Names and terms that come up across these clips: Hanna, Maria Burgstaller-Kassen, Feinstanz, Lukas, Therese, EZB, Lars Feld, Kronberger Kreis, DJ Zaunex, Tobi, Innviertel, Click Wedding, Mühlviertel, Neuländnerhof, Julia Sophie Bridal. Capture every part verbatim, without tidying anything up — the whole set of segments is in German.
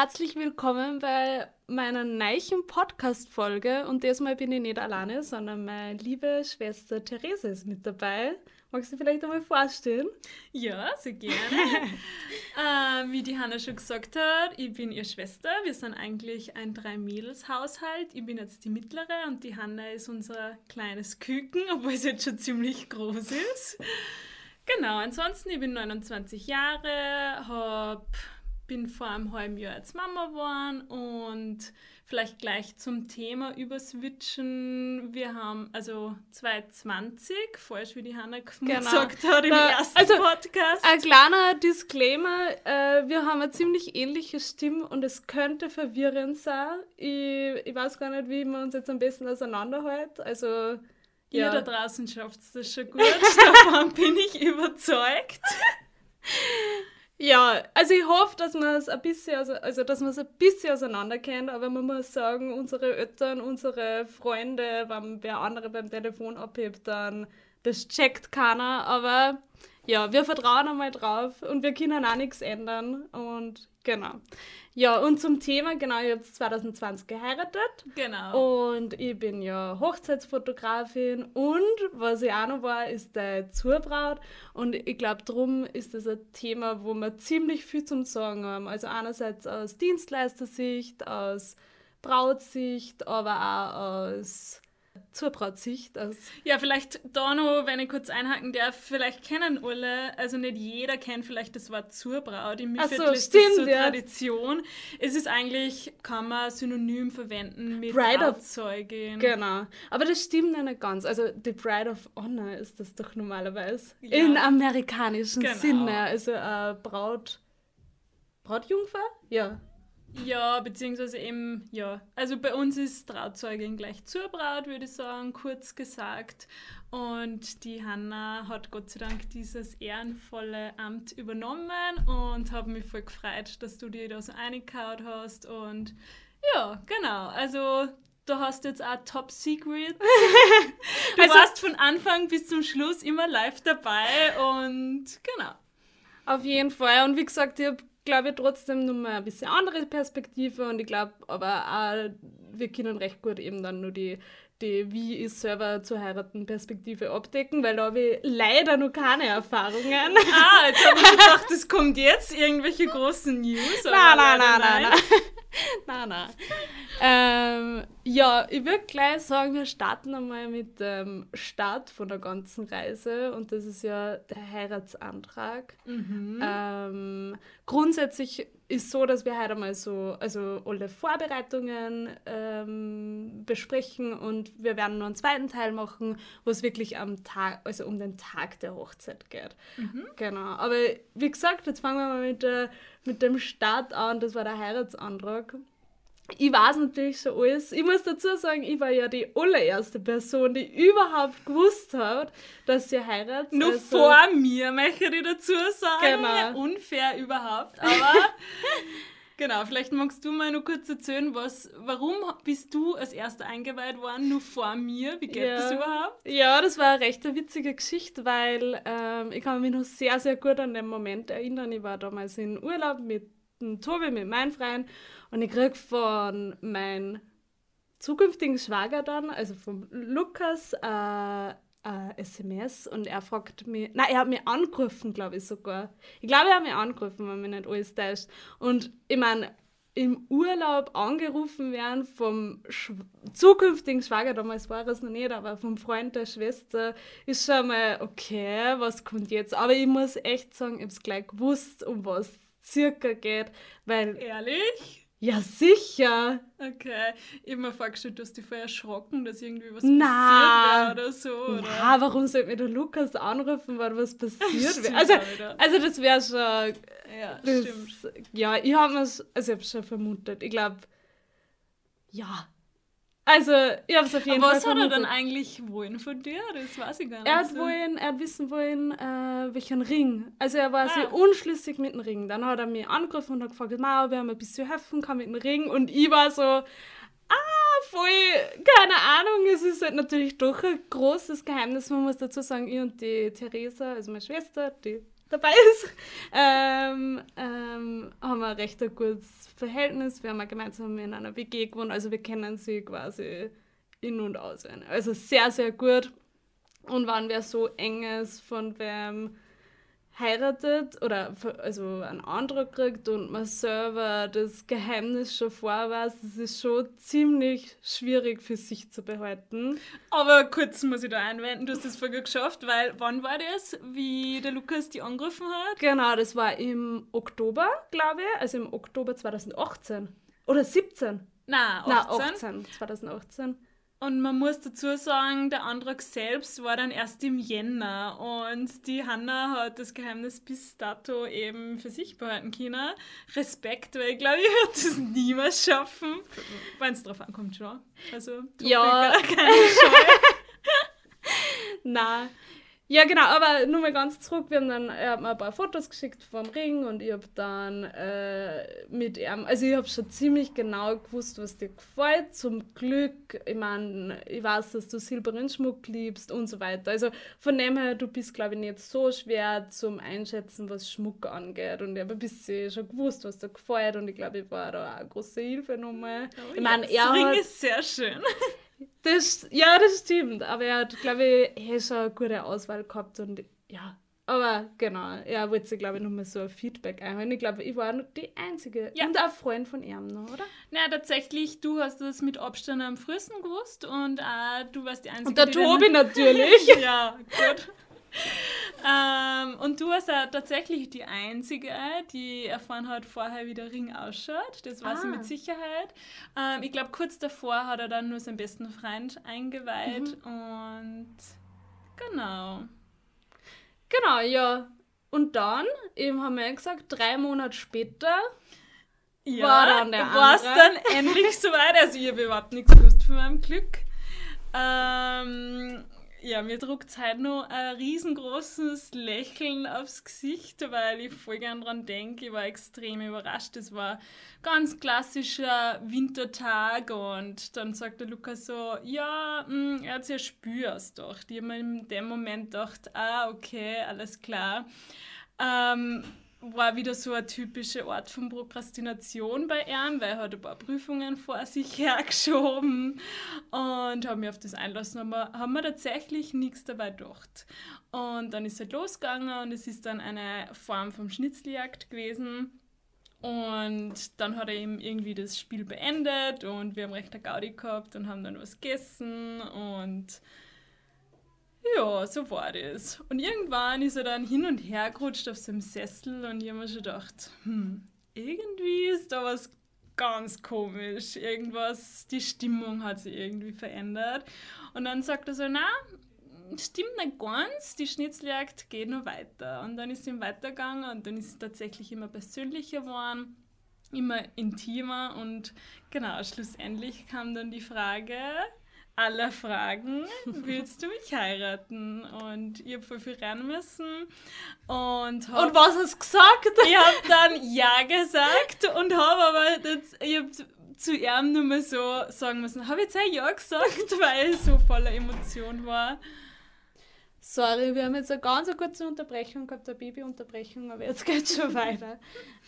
herzlich willkommen bei meiner neuen Podcast-Folge. Und diesmal bin ich nicht alleine, sondern meine liebe Schwester Therese ist mit dabei. Magst du vielleicht einmal vorstellen? Ja, sehr gerne. äh, wie die Hanna schon gesagt hat, ich bin ihr Schwester. Wir sind eigentlich ein Drei-Mädels-Haushalt. Ich bin jetzt die Mittlere und die Hanna ist unser kleines Küken, obwohl sie jetzt schon ziemlich groß ist. Genau, ansonsten, ich bin neunundzwanzig Jahre, hab, bin vor einem halben Jahr jetzt Mama geworden und vielleicht gleich zum Thema überswitchen. Wir haben also zwanzig zwanzig, falsch wie die Hanna genau. gesagt hat im da, ersten also, Podcast. Ein kleiner Disclaimer, äh, wir haben eine ziemlich ähnliche Stimme und es könnte verwirrend sein. Ich, ich weiß gar nicht, wie man uns jetzt am besten auseinanderhält, also... Ja. Ihr da draußen schafft es das schon gut, davon bin ich überzeugt. Ja, also ich hoffe, dass man es ein bisschen, also dass man es ein bisschen auseinander kennt, aber man muss sagen, unsere Eltern, unsere Freunde, wenn wer andere beim Telefon abhebt, dann das checkt keiner, aber ja, wir vertrauen einmal drauf und wir können auch nichts ändern und genau. Ja, und zum Thema, genau, ich habe zwanzig zwanzig geheiratet. Genau. Und ich bin ja Hochzeitsfotografin und was ich auch noch war, ist der Zubraut. Und ich glaube, darum ist das ein Thema, wo wir ziemlich viel zum Sagen haben. Also einerseits aus Dienstleistersicht, aus Brautsicht, aber auch aus... zur Brautsicht aus. Ja, vielleicht da noch, wenn ich kurz einhaken darf, vielleicht kennen alle, also nicht jeder kennt vielleicht das Wort zur Braut. Im Mühlviertel so, ist stimmt, das so ja. Tradition. Es ist eigentlich, kann man synonym verwenden mit Brauzeugin. Genau. Aber das stimmt ja nicht ganz. Also die Bride of Honor ist das doch normalerweise. Ja. In amerikanischen genau. Sinne. Also äh, Braut... Brautjungfer? Ja. Ja, beziehungsweise eben, ja, also bei uns ist Trauzeugin gleich zur Braut, würde ich sagen, kurz gesagt. Und die Hanna hat Gott sei Dank dieses ehrenvolle Amt übernommen und habe mich voll gefreut, dass du dir da so reingehauen hast. Und ja, genau, also... Du hast jetzt auch Top Secret. Du also, warst von Anfang bis zum Schluss immer live dabei und genau. Auf jeden Fall. Und wie gesagt, ich habe Ich glaube trotzdem nochmal ein bisschen andere Perspektive und ich glaube aber auch, wir können recht gut eben dann nur die, die wie ist selber zu heiraten Perspektive abdecken, weil da habe ich leider noch keine Erfahrungen. Ah, jetzt habe ich gedacht, es kommt jetzt irgendwelche großen News. Nein, nein, nein, nein, nein. Nein, nein. Ähm, ja, ich würde gleich sagen, wir starten einmal mit dem Start von der ganzen Reise und das ist ja der Heiratsantrag. Mhm. Ähm, grundsätzlich ist so, dass wir heute einmal so, also alle Vorbereitungen ähm, besprechen und wir werden noch einen zweiten Teil machen, wo es wirklich am Tag, also um den Tag der Hochzeit geht. Mhm. Genau, aber wie gesagt, jetzt fangen wir mal mit, der, mit dem Start an, das war der Heiratsantrag. Ich weiß natürlich schon alles. Ich muss dazu sagen, ich war ja die allererste Person, die überhaupt gewusst hat, dass sie heiratet. Nur also vor mir, möchte ich dazu sagen. Genau. Unfair überhaupt, aber... Genau, vielleicht magst du mal noch kurz erzählen, was, warum bist du als Erster eingeweiht worden, nur vor mir? Wie geht ja. das überhaupt? Ja, das war eine recht witzige Geschichte, weil ähm, ich kann mich noch sehr, sehr gut an den Moment erinnern. Ich war damals in Urlaub mit dem Tobi, mit meinem Freund, und ich krieg von meinem zukünftigen Schwager dann, also von Lukas, äh, S M S und er fragt mich, nein, er hat mich angerufen, glaube ich sogar. Ich glaube, er hat mich angerufen, wenn mich nicht alles täuscht. Und ich meine, im Urlaub angerufen werden vom Schw- zukünftigen Schwager, damals war es noch nicht, aber vom Freund der Schwester, ist schon mal, okay, was kommt jetzt? Aber ich muss echt sagen, ich habe es gleich gewusst, um was es circa geht, weil... Ehrlich? Ja, sicher. Okay. Ich habe mir vorgestellt, du hast dich voll erschrocken, dass irgendwie was Na. passiert wäre oder so. Oder? Na, warum sollte mir der Lukas anrufen, weil was passiert wäre? Also, also das wäre schon... Ja, das, stimmt. Ja, ich habe es also ich hab's schon vermutet. Ich glaube, ja. Also, ich habe es auf jeden Aber Fall vermutet. Was hat er dann eigentlich wollen von dir? Das weiß ich gar nicht. Er hat, so. wollen, er hat wissen wollen, äh, welchen Ring. Also er war ah. sehr unschlüssig mit dem Ring. Dann hat er mich angerufen und hat gefragt, Mama, wir haben ein bisschen helfen kann mit dem Ring. Und ich war so, ah, voll, keine Ahnung. Es ist halt natürlich doch ein großes Geheimnis. Man muss dazu sagen, ich und die Theresa, also meine Schwester, die dabei ist, ähm, ähm, haben wir ein recht ein gutes Verhältnis. Wir haben auch gemeinsam in einer W G gewohnt, also wir kennen sie quasi in- und auswendig. Also sehr, sehr gut. Und wann wer so enges von wem heiratet oder also einen Antrag kriegt und man selber das Geheimnis schon vor weiß, das ist schon ziemlich schwierig für sich zu behalten. Aber kurz muss ich da einwenden, du hast das voll gut geschafft, weil wann war das, wie der Lukas die angerufen hat? Genau, das war im Oktober, glaube ich, also im Oktober zweitausendachtzehn oder siebzehn. Nein, achtzehn. Nein, achtzehn, zweitausendachtzehn. Und man muss dazu sagen, der Antrag selbst war dann erst im Jänner und die Hanna hat das Geheimnis bis dato eben für sich behalten können. Respekt, weil ich glaube, ich würde das niemals schaffen. Wenn es drauf ankommt, schon. Also, ja. Keine Nein. Ja, genau, aber nur mal ganz zurück, wir haben dann, er hat mir ein paar Fotos geschickt vom Ring und ich habe dann äh, mit ihm, also ich habe schon ziemlich genau gewusst, was dir gefällt, zum Glück, ich meine, ich weiß, dass du silbernen Schmuck liebst und so weiter, also von dem her, du bist, glaube ich, nicht so schwer zum Einschätzen, was Schmuck angeht und ich habe ein bisschen schon gewusst, was dir gefällt und ich glaube, ich war da auch eine große Hilfe nochmal. Oh, ich mein, ja, das Ring hat, ist sehr schön. Das, ja, das stimmt, aber er hat, glaube ich, eh schon eine gute Auswahl gehabt und ja, aber genau, er wollte sich, glaube ich, nochmal so ein Feedback einholen. Ich glaube, ich war noch die Einzige ja. und auch Freund von ihm noch, oder? Nein, tatsächlich, du hast das mit Abstand am frühesten gewusst und auch du warst die Einzige. Und der die Tobi natürlich. Ja, gut. ähm, und du warst auch tatsächlich die Einzige, die erfahren hat vorher, wie der Ring ausschaut. Das war ah. sie mit Sicherheit. Ähm, ich glaube, kurz davor hat er dann nur seinen besten Freund eingeweiht. Mhm. Und genau. Genau, ja. Und dann, eben haben wir ja gesagt, drei Monate später ja, war dann der andere. War es dann endlich soweit. Also ich habe überhaupt nichts gewusst von meinem Glück. Ähm... Ja, mir drückt es heute noch ein riesengroßes Lächeln aufs Gesicht, weil ich voll gern dran denke. Ich war extrem überrascht. Es war ein ganz klassischer Wintertag und dann sagt der Lukas so, ja, mh, er hat sich ein Spür ausgedacht. Ich habe mir in dem Moment gedacht, ah, okay, alles klar. Ähm, war wieder so ein typischer Ort von Prokrastination bei ihm, weil er hat ein paar Prüfungen vor sich hergeschoben und habe mich auf das einlassen, aber haben wir tatsächlich nichts dabei gedacht. Und dann ist es halt losgegangen und es ist dann eine Form von Schnitzeljagd gewesen und dann hat er eben irgendwie das Spiel beendet und wir haben recht eine Gaudi gehabt und haben dann was gegessen und... Ja, so war das. Und irgendwann ist er dann hin und her gerutscht auf seinem Sessel und ich habe mir schon gedacht, hm, irgendwie ist da was ganz komisch. Irgendwas, die Stimmung hat sich irgendwie verändert. Und dann sagt er so, na, stimmt nicht ganz, die Schnitzeljagd geht noch weiter. Und dann ist es ihm weitergegangen und dann ist es tatsächlich immer persönlicher geworden, immer intimer und genau, schlussendlich kam dann die Frage... aller Fragen, willst du mich heiraten? Und ich habe voll viel rein müssen. Und, hab, und was hast du gesagt? Ich habe dann ja gesagt und habe aber das, ich hab zu ihm nur mal so sagen müssen, habe ich jetzt auch ja gesagt, weil ich so voller Emotion war. Sorry, wir haben jetzt eine ganz kurze Unterbrechung gehabt, eine Babyunterbrechung, aber jetzt geht es schon weiter.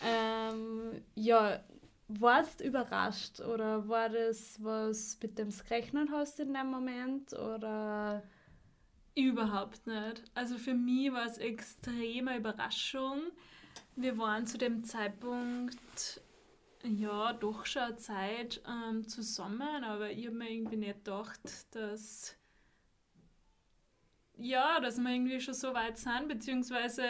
ähm, ja, warst du überrascht oder war das, was mit dem du gerechnet hast in dem Moment? Oder? Überhaupt nicht. Also für mich war es eine extreme Überraschung. Wir waren zu dem Zeitpunkt, ja, doch schon eine Zeit ähm, zusammen, aber ich habe mir irgendwie nicht gedacht, dass... Ja, dass wir irgendwie schon so weit sind, beziehungsweise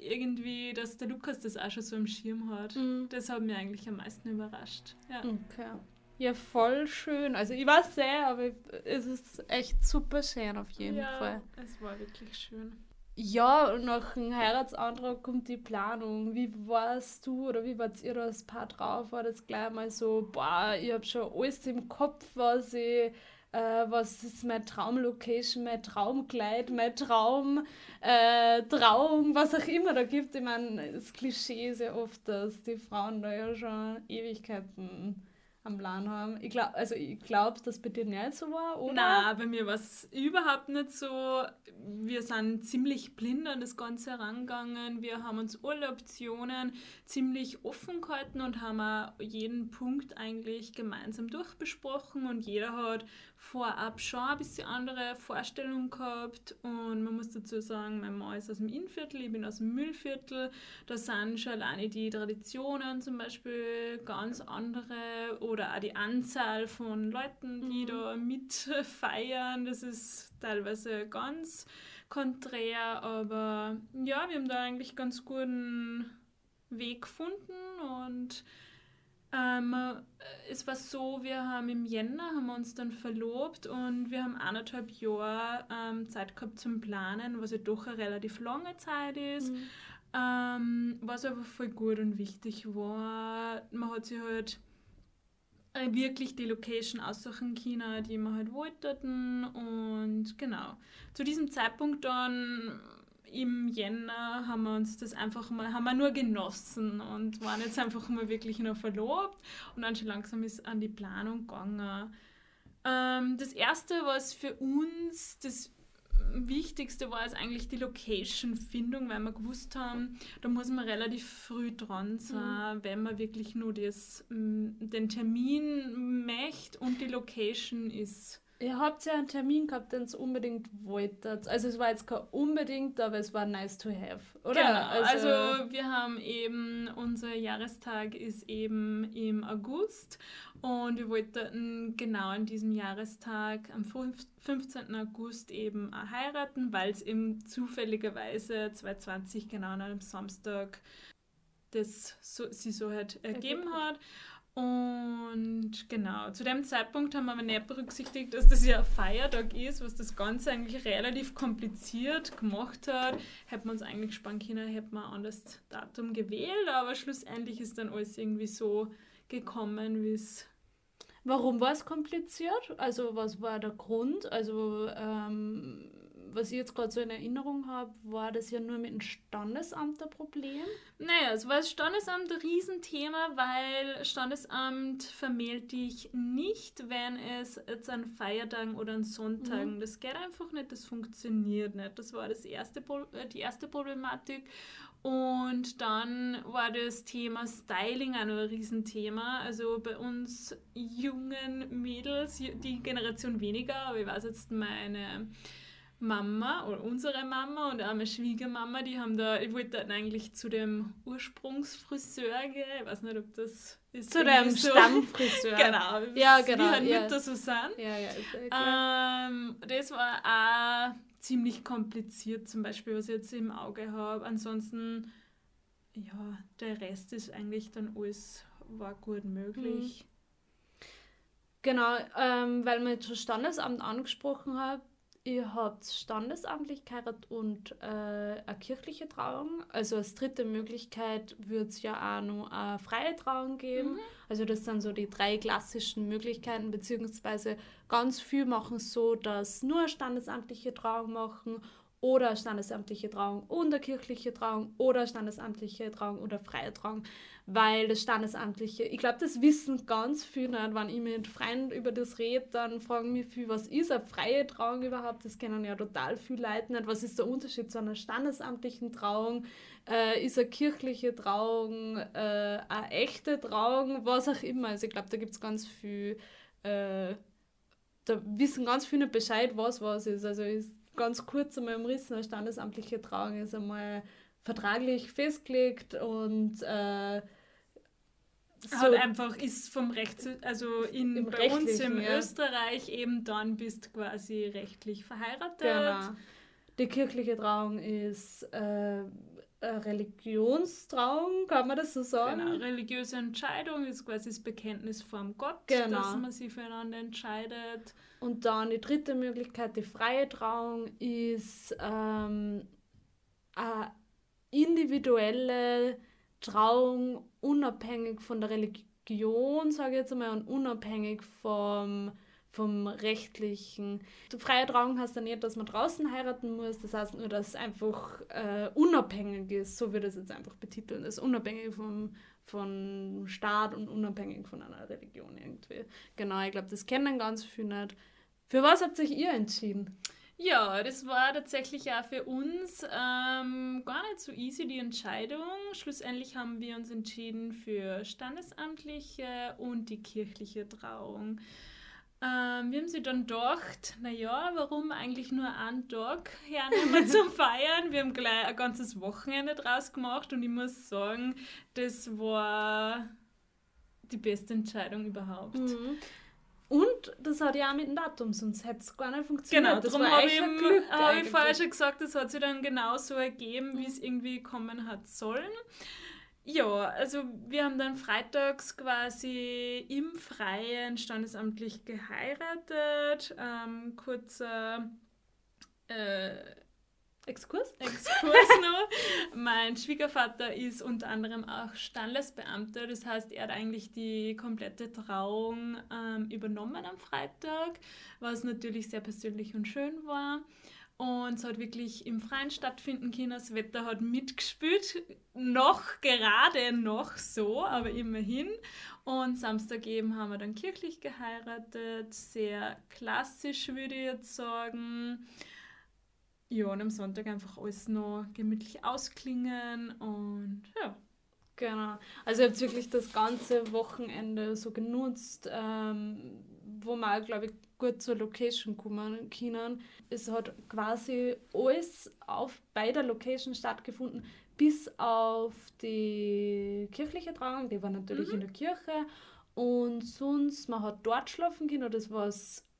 irgendwie, dass der Lukas das auch schon so im Schirm hat. Mhm. Das hat mich eigentlich am meisten überrascht. Ja. Okay. Ja, voll schön. Also ich weiß sehr, aber es ist echt super schön auf jeden ja, Fall. Ja, es war wirklich schön. Ja, und nach dem Heiratsantrag kommt die Planung. Wie warst du oder wie wart ihr das Paar drauf? War das gleich mal so, boah, ich habe schon alles im Kopf, was ich... Äh, was ist meine Traumlocation, mein Traumkleid, mein Traum, äh, Traum, was auch immer da gibt. Ich meine, das Klischee ist ja oft, dass die Frauen da ja schon Ewigkeiten am Plan haben. Ich glaube, also ich glaub, dass bei dir nicht so war, oder? Nein, bei mir war es überhaupt nicht so. Wir sind ziemlich blind an das Ganze herangegangen. Wir haben uns alle Optionen ziemlich offen gehalten und haben auch jeden Punkt eigentlich gemeinsam durchbesprochen. Und jeder hat vorab schon ein bisschen andere Vorstellungen gehabt. Und man muss dazu sagen, mein Mann ist aus dem Innviertel, ich bin aus dem Mühlviertel. Da sind schon alleine die Traditionen zum Beispiel ganz andere. Oder auch die Anzahl von Leuten, die mhm. da mitfeiern, das ist teilweise ganz konträr, aber ja, wir haben da eigentlich ganz guten Weg gefunden und ähm, es war so, wir haben im Jänner haben wir uns dann verlobt und wir haben eineinhalb Jahre ähm, Zeit gehabt zum Planen, was ja doch eine relativ lange Zeit ist. Mhm. Ähm, was aber voll gut und wichtig war, man hat sich halt wirklich die Location aussuchen können, die wir halt wollten. Und genau, zu diesem Zeitpunkt dann im Jänner haben wir uns das einfach mal, haben wir nur genossen und waren jetzt einfach mal wirklich noch verlobt. Und dann schon langsam ist an die Planung gegangen. Ähm, das Erste, was für uns das Wichtigste war, ist eigentlich die Location-Findung, weil wir gewusst haben, da muss man relativ früh dran sein, mhm. wenn man wirklich nur das, den Termin möchte und die Location ist. Ihr habt ja einen Termin gehabt, den ihr unbedingt wolltet. Also es war jetzt kein unbedingt, aber es war nice to have, oder? Genau, also, also wir haben eben, unser Jahrestag ist eben im August und wir wollten genau an diesem Jahrestag am fünfzehnten August eben auch heiraten, weil es eben zufälligerweise zwanzig zwanzig genau an einem Samstag das so, sie so halt ergeben okay. hat. Und genau, zu dem Zeitpunkt haben wir aber nicht berücksichtigt, dass das ja ein Feiertag ist, was das Ganze eigentlich relativ kompliziert gemacht hat. Hätten wir uns eigentlich sparen können, hätten wir ein anderes Datum gewählt, aber schlussendlich ist dann alles irgendwie so gekommen, wie es... Warum war es kompliziert? Also was war der Grund? Also ähm... was ich jetzt gerade so in Erinnerung habe, war das ja nur mit dem Standesamt ein Problem? Naja, es war das Standesamt ein Riesenthema, weil Standesamt vermählt dich nicht, wenn es jetzt an Feiertagen oder an Sonntagen, mhm. das geht einfach nicht, das funktioniert nicht. Das war das erste, die erste Problematik. Und dann war das Thema Styling auch noch ein Riesenthema. Also bei uns jungen Mädels, die Generation weniger, aber ich weiß jetzt meine... Mama oder unsere Mama und auch meine Schwiegermama, die haben da, ich wollte dann eigentlich zu dem Ursprungsfriseur gehen, ich weiß nicht, ob das ist. Zu dem so. Stammfriseur. Genau, ja, genau, wie halt ja. Mütter so sind. Ja, ja, ist ja klar. Ähm, das war auch ziemlich kompliziert, zum Beispiel, was ich jetzt im Auge habe. Ansonsten, ja, der Rest ist eigentlich dann alles, war gut möglich. Mhm. Genau, ähm, weil man jetzt schon Standesamt angesprochen hat, ihr habt standesamtlich geheiratet und äh, eine kirchliche Trauung. Also als dritte Möglichkeit würde es ja auch noch eine freie Trauung geben. Mhm. Also das sind so die drei klassischen Möglichkeiten, beziehungsweise ganz viel machen so, dass nur standesamtliche Trauung machen oder standesamtliche Trauung und eine kirchliche Trauung oder standesamtliche Trauung oder freie Trauung. Weil das standesamtliche, ich glaube, das wissen ganz viele nicht, wenn ich mit Freunden über das rede, dann fragen mich viele, was ist eine freie Trauung überhaupt? Das kennen ja total viele Leute nicht. Was ist der Unterschied zu einer standesamtlichen Trauung? Äh, ist eine kirchliche Trauung äh, eine echte Trauung? Was auch immer. Also ich glaube, da gibt es ganz viel, äh, da wissen ganz viele nicht Bescheid, was was ist. Also ist ganz kurz einmal umrissen, eine standesamtliche Trauung ist einmal vertraglich festgelegt und äh, so halt einfach ist vom Rechts, also in, bei uns im ja. Österreich eben dann bist du quasi rechtlich verheiratet. Genau. Die kirchliche Trauung ist äh, eine Religionstrauung, kann man das so sagen? Genau, religiöse Entscheidung ist quasi das Bekenntnis vorm Gott, genau. dass man sich füreinander entscheidet. Und dann die dritte Möglichkeit, die freie Trauung, ist ähm, eine individuelle Trauung, unabhängig von der Religion, sage ich jetzt einmal, und unabhängig vom... vom Rechtlichen. Die freie Trauung heißt ja nicht, dass man draußen heiraten muss, das heißt nur, dass es einfach äh, unabhängig ist, so würde ich es jetzt einfach betiteln, das ist unabhängig vom, von Staat und unabhängig von einer Religion irgendwie. Genau, ich glaube, das kennen ganz viele nicht. Für was habt sich ihr entschieden? Ja, das war tatsächlich auch für uns ähm, gar nicht so easy, die Entscheidung. Schlussendlich haben wir uns entschieden für standesamtliche und die kirchliche Trauung. Ähm, wir haben sie dann gedacht, naja, warum eigentlich nur einen Tag hernehmen zum Feiern? Wir haben gleich ein ganzes Wochenende draus gemacht und ich muss sagen, das war die beste Entscheidung überhaupt. Mhm. Und das hat ja auch mit dem Datum, sonst hätte es gar nicht funktioniert. Genau, das darum war echt ein Glück. Habe ich vorher schon gesagt, das hat sich dann genauso ergeben, wie es irgendwie kommen hat sollen. Ja, also wir haben dann freitags quasi im Freien standesamtlich geheiratet. Ähm, kurzer äh, Exkurs? Exkurs noch. Mein Schwiegervater ist unter anderem auch Standesbeamter, das heißt, er hat eigentlich die komplette Trauung ähm, übernommen am Freitag, was natürlich sehr persönlich und schön war. Und es hat wirklich im Freien stattfinden können. Das Wetter hat mitgespielt, noch gerade noch so, aber immerhin. Und Samstag eben haben wir dann kirchlich geheiratet, sehr klassisch würde ich jetzt sagen. Ja, und am Sonntag einfach alles noch gemütlich ausklingen und ja. Genau, also ihr habt wirklich das ganze Wochenende so genutzt, ähm, wo man auch, glaube ich, gut zur Location kommen können. Es hat quasi alles auf, bei der Location stattgefunden, bis auf die kirchliche Trauung, die war natürlich mhm. in der Kirche. Und sonst, man hat dort schlafen können, das war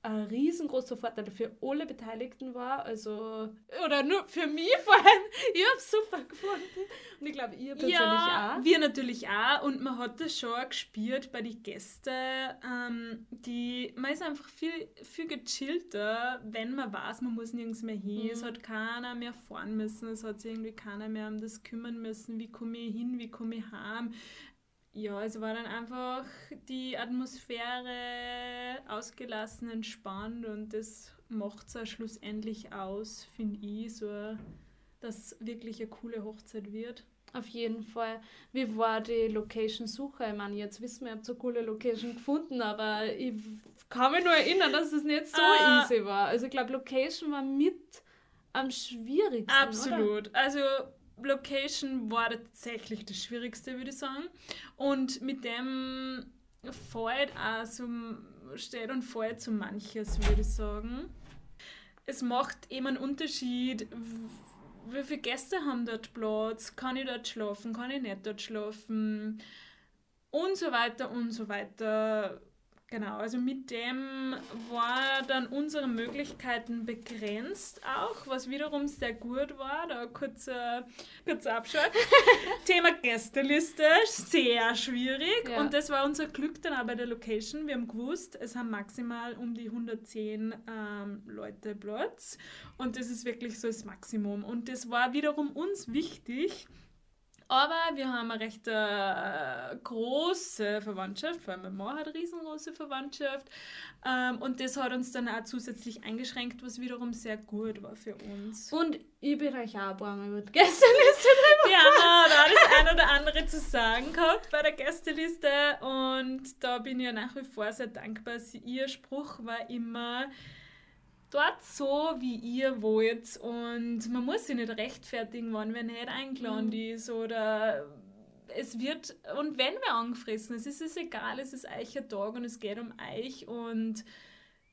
ein riesengroßer Vorteil für alle Beteiligten war, also oder nur für mich vor allem, ich habe es super gefunden und ich glaube, ihr persönlich ja, auch. Wir natürlich auch und man hat das schon gespürt bei den Gästen, ähm, die, man ist einfach viel, viel gechillter, wenn man weiß, man muss nirgends mehr hin, mhm. es hat keiner mehr fahren müssen, es hat sich irgendwie keiner mehr um das kümmern müssen, wie komme ich hin, wie komme ich heim. Ja, es war dann einfach die Atmosphäre ausgelassen, entspannt und das macht es auch schlussendlich aus, finde ich, so, dass wirklich eine coole Hochzeit wird. Auf jeden Fall. Wie war die Location-Suche? Ich meine, jetzt wissen wir, ihr habt so coole Location gefunden, aber ich kann mich nur erinnern, dass es nicht so ah. easy war. Also ich glaube, Location war mit am schwierigsten, absolut. Oder? Also Location war tatsächlich das Schwierigste, würde ich sagen. Und mit dem fällt auch so, steht und fällt so manches, würde ich sagen. Es macht eben einen Unterschied, wie viele Gäste haben dort Platz, kann ich dort schlafen, kann ich nicht dort schlafen und so weiter und so weiter. Genau, also mit dem war dann unsere Möglichkeiten begrenzt auch, was wiederum sehr gut war. Da kurzer, kurzer Abschalt. Thema Gästeliste, sehr schwierig. Ja. Und das war unser Glück dann auch bei der Location. Wir haben gewusst, es haben maximal um die hundertzehn ähm, Leute Platz. Und das ist wirklich so das Maximum. Und das war wiederum uns wichtig. Aber wir haben eine recht äh, große Verwandtschaft, vor allem meine Mann hat eine riesengroße Verwandtschaft. Ähm, und das hat uns dann auch zusätzlich eingeschränkt, was wiederum sehr gut war für uns. Und ich bin euch auch ein paar Mal über die Gästeliste drüber. Ja, da hat das ein oder andere zu sagen gehabt bei der Gästeliste. Und da bin ich ja nach wie vor sehr dankbar. Ihr Spruch war immer: dort so, wie ihr wollt und man muss sich nicht rechtfertigen, wann wer nicht eingeladen mhm. ist oder es wird, und wenn wir angefressen, es ist es egal, es ist euch ein Tag und es geht um euch und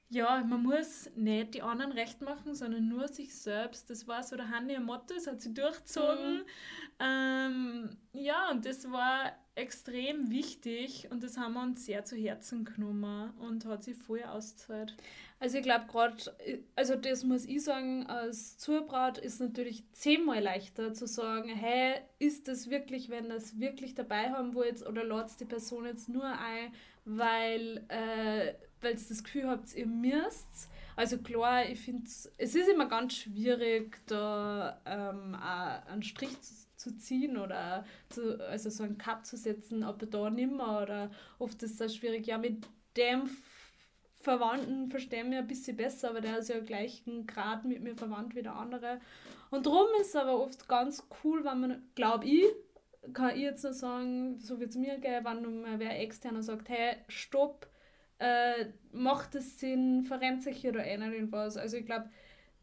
ja, man muss nicht die anderen recht machen, sondern nur sich selbst. Das war so der Hanna ihr Motto, das hat sie durchgezogen. Mhm. Ähm, ja, und das war extrem wichtig und das haben wir uns sehr zu Herzen genommen und hat sich voll ausgezahlt. Also ich glaube gerade, also das muss ich sagen, als Zubraut ist natürlich zehnmal leichter zu sagen, hey, ist das wirklich, wenn das wirklich dabei haben wollt oder lasst die Person jetzt nur ein, weil äh, weil ihr das Gefühl habt, ihr müsst. Also klar, ich finde, es ist immer ganz schwierig, da ähm, auch einen Strich zu zu ziehen oder zu, also so einen Cut zu setzen, aber da nimmer oder oft ist das schwierig, ja mit dem Verwandten verstehen wir ein bisschen besser, aber der ist ja im gleichen Grad mit mir verwandt wie der andere und darum ist es aber oft ganz cool, wenn man, glaube ich, kann ich jetzt nur sagen, so wie es mir geht, wenn mal wer externer sagt, hey, stopp, äh, macht das Sinn, verrennt sich hier da einer irgendwas. Also ich glaube,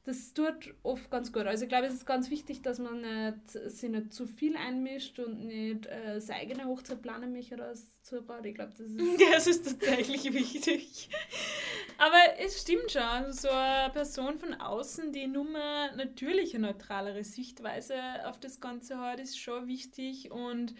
das tut oft ganz gut. Also ich glaube, es ist ganz wichtig, dass man nicht, sich nicht zu viel einmischt und nicht äh, seine eigene Hochzeit planen möchte oder so. Ich glaube, das ist... Ja, das ist tatsächlich wichtig. Aber es stimmt schon, also so eine Person von außen, die nur natürlich eine neutralere Sichtweise auf das Ganze hat, ist schon wichtig. Und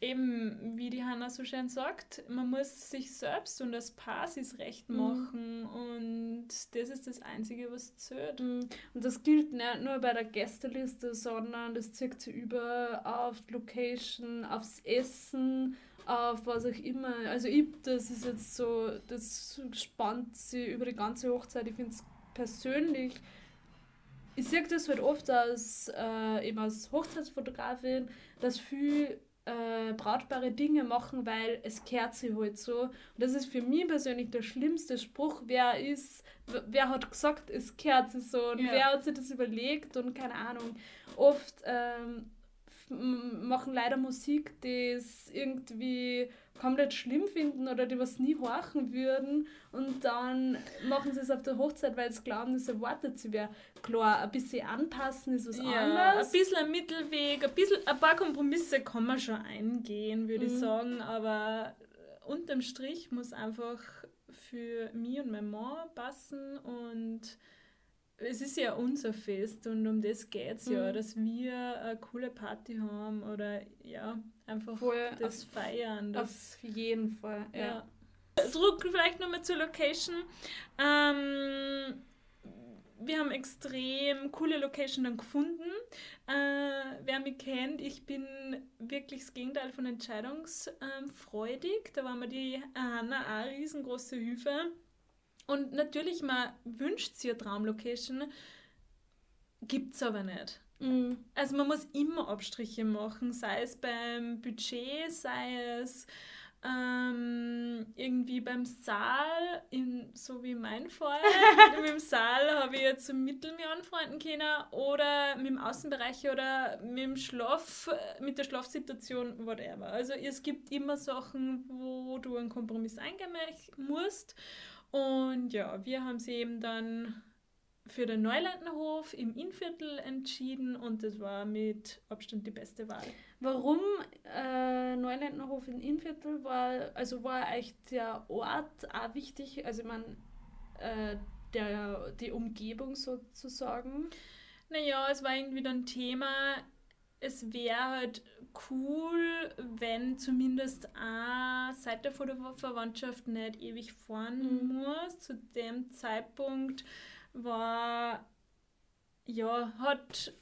eben, wie die Hanna so schön sagt, man muss sich selbst und das Paar sich recht machen. Mhm. Und das ist das Einzige, was zählt. Mhm. Und das gilt nicht nur bei der Gästeliste, sondern das zieht sich über auf die Location, aufs Essen, auf was auch immer. Also ich, das ist jetzt so, das spannt sich über die ganze Hochzeit. Ich finde es persönlich, ich sehe das halt oft als, äh, eben als Hochzeitsfotografin, dass viele äh, brautbare Dinge machen, weil es kehrt sich halt so. Und das ist für mich persönlich der schlimmste Spruch, wer ist, wer hat gesagt, es kehrt sich so und ja. Wer hat sich das überlegt und keine Ahnung. Oft, ähm, machen leider Musik, die es irgendwie komplett schlimm finden oder die was nie horchen würden, und dann machen sie es auf der Hochzeit, weil sie glauben, das erwartet sie wer. Klar, ein bisschen anpassen ist was ja, anderes. Ein bisschen ein Mittelweg, ein, bisschen, ein paar Kompromisse kann man schon eingehen, würde mhm. ich sagen, aber unterm Strich muss einfach für mich und mein Mann passen, und es ist ja unser Fest und um das geht es ja, mhm. dass wir eine coole Party haben oder ja, einfach voll das auf, feiern. Das auf jeden Fall, ja. ja. Zurück vielleicht nochmal zur Location. Ähm, wir haben extrem coole Location dann gefunden. Äh, wer mich kennt, ich bin wirklich das Gegenteil von entscheidungsfreudig. Da war mir die Hanna auch eine riesengroße Hilfe. Und natürlich, man wünscht sich eine Traumlocation, gibt es aber nicht. Mm. Also man muss immer Abstriche machen, sei es beim Budget, sei es ähm, irgendwie beim Saal, in, so wie mein Fall. Mit dem Saal habe ich jetzt so Mittel mir anfreunden können, oder mit dem Außenbereich oder mit dem Schlaf, mit der Schlafsituation, whatever. Also es gibt immer Sachen, wo du einen Kompromiss eingehen musst. Und ja, wir haben sie eben dann für den Neuländnerhof im Innviertel entschieden, und das war mit Abstand die beste Wahl. Warum äh, Neuländnerhof im Innviertel war, also war echt der Ort auch wichtig, also ich meine, äh, der, die Umgebung sozusagen? Naja, es war irgendwie dann Thema, es wäre halt cool, wenn zumindest eine Seite von der Verwandtschaft nicht ewig fahren mhm. muss. Zu dem Zeitpunkt war, ja, hat,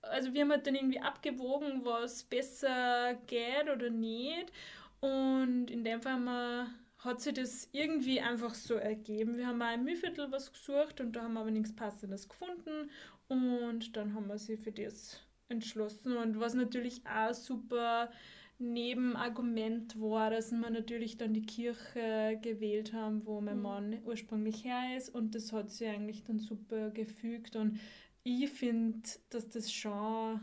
also wir haben halt dann irgendwie abgewogen, was besser geht oder nicht. Und in dem Fall mal hat sich das irgendwie einfach so ergeben. Wir haben mal im Mühlviertel was gesucht und da haben wir aber nichts Passendes gefunden. Und dann haben wir sie für das entschlossen, und was natürlich auch super Nebenargument war, dass wir natürlich dann die Kirche gewählt haben, wo mein mhm. Mann ursprünglich her ist, und das hat sich eigentlich dann super gefügt, und ich finde, dass das schon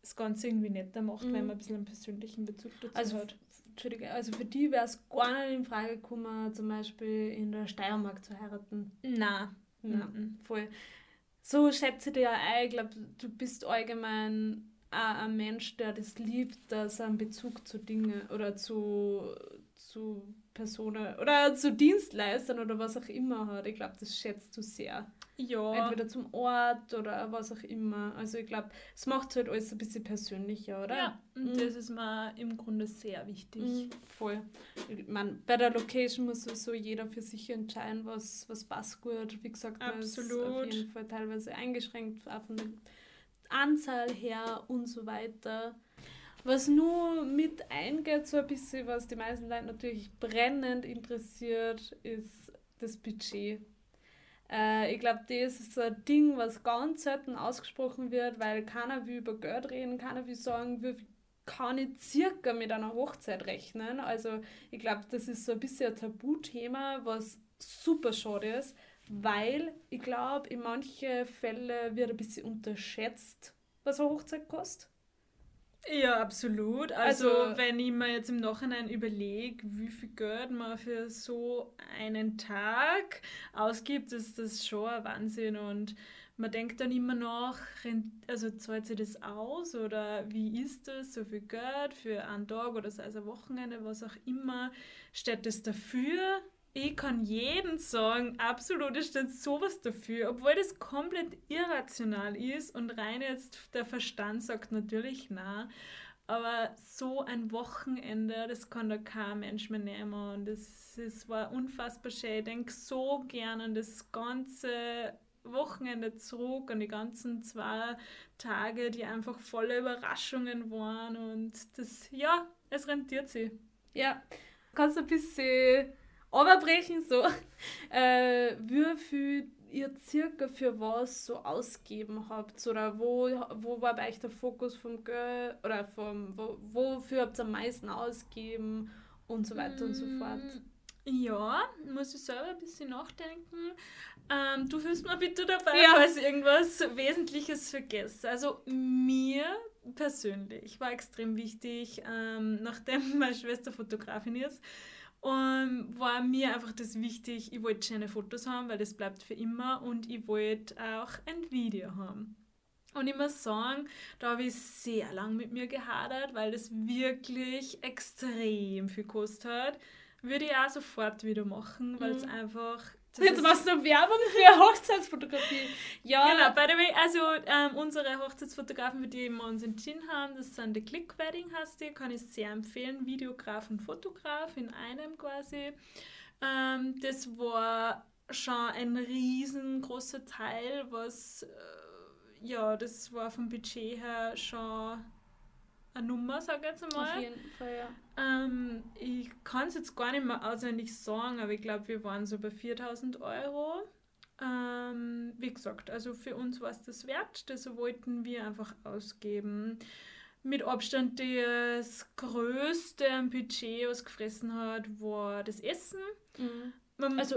das Ganze irgendwie netter macht, mhm. weil man ein bisschen einen persönlichen Bezug dazu also hat. Entschuldige, also für die wäre es gar nicht in Frage gekommen, zum Beispiel in der Steiermark zu heiraten. Nein, Nein. Nein. voll. So schätze ich dir ja auch. Ich glaube, du bist allgemein auch ein Mensch, der das liebt, dass er einen Bezug zu Dingen oder zu, zu Personen oder zu Dienstleistern oder was auch immer hat. Ich glaube, das schätzt du sehr. Ja. Entweder zum Ort oder was auch immer. Also ich glaube, es macht halt alles ein bisschen persönlicher, oder? Ja, und mhm. das ist mir im Grunde sehr wichtig. Mhm, voll. Ich meine, bei der Location muss sowieso jeder für sich entscheiden, was, was passt gut. Wie gesagt, man Absolut. ist auf jeden Fall teilweise eingeschränkt, auch von der Anzahl her und so weiter. Was nur mit eingeht, so ein bisschen, was die meisten Leute natürlich brennend interessiert, ist das Budget. Äh, ich glaube, das ist so ein Ding, was ganz selten ausgesprochen wird, weil keiner will über Geld reden, keiner will sagen, wie kann ich circa mit einer Hochzeit rechnen. Also ich glaube, das ist so ein bisschen ein Tabuthema, was super schade ist, weil ich glaube, in manchen Fällen wird ein bisschen unterschätzt, was eine Hochzeit kostet. Ja, absolut. Also, also wenn ich mir jetzt im Nachhinein überlege, wie viel Geld man für so einen Tag ausgibt, ist das schon ein Wahnsinn. Und man denkt dann immer noch, also zahlt sich das aus oder wie ist das, so viel Geld für einen Tag oder sei es ein Wochenende, was auch immer, steht das dafür? Ich kann jedem sagen, absolut, es steht sowas dafür, obwohl das komplett irrational ist und rein jetzt der Verstand sagt natürlich nein, aber so ein Wochenende, das kann da kein Mensch mehr nehmen und das, das war unfassbar schön. Ich denke so gerne an das ganze Wochenende zurück, an die ganzen zwei Tage, die einfach voller Überraschungen waren und das, ja, es rentiert sich. Ja, kannst ein bisschen... runterbrechen, so, äh, wie viel ihr circa für was so ausgegeben habt oder wo, wo war bei euch der Fokus vom Geld oder vom, wo, wofür habt ihr am meisten ausgegeben und so weiter mm, und so fort. Ja, muss ich selber ein bisschen nachdenken. Ähm, du fühlst mir bitte dabei, ja. falls irgendwas Wesentliches vergesse. Also mir persönlich war extrem wichtig, ähm, nachdem meine Schwester Fotografin ist, und war mir einfach das wichtig, ich wollte schöne Fotos haben, weil das bleibt für immer und ich wollte auch ein Video haben. Und ich muss sagen, da habe ich sehr lange mit mir gehadert, weil das wirklich extrem viel gekostet hat. Würde ich auch sofort wieder machen, weil es mhm. einfach... Jetzt machst du noch Werbung für Hochzeitsfotografie. Ja, genau, by the way, also ähm, unsere Hochzeitsfotografen, mit denen wir uns entschieden haben, das sind die Click Wedding, heißt die, kann ich sehr empfehlen, Videograf und Fotograf in einem quasi. Ähm, das war schon ein riesengroßer Teil, was, äh, ja, das war vom Budget her schon... eine Nummer, sage ich jetzt einmal. Auf jeden Fall, ja. Ähm, ich kann es jetzt gar nicht mehr auswendig sagen, aber ich glaube, wir waren so bei viertausend Euro. Ähm, wie gesagt, also für uns war es das wert, das wollten wir einfach ausgeben. Mit Abstand das größte Budget, was gefressen hat, war das Essen. Mhm. Man, also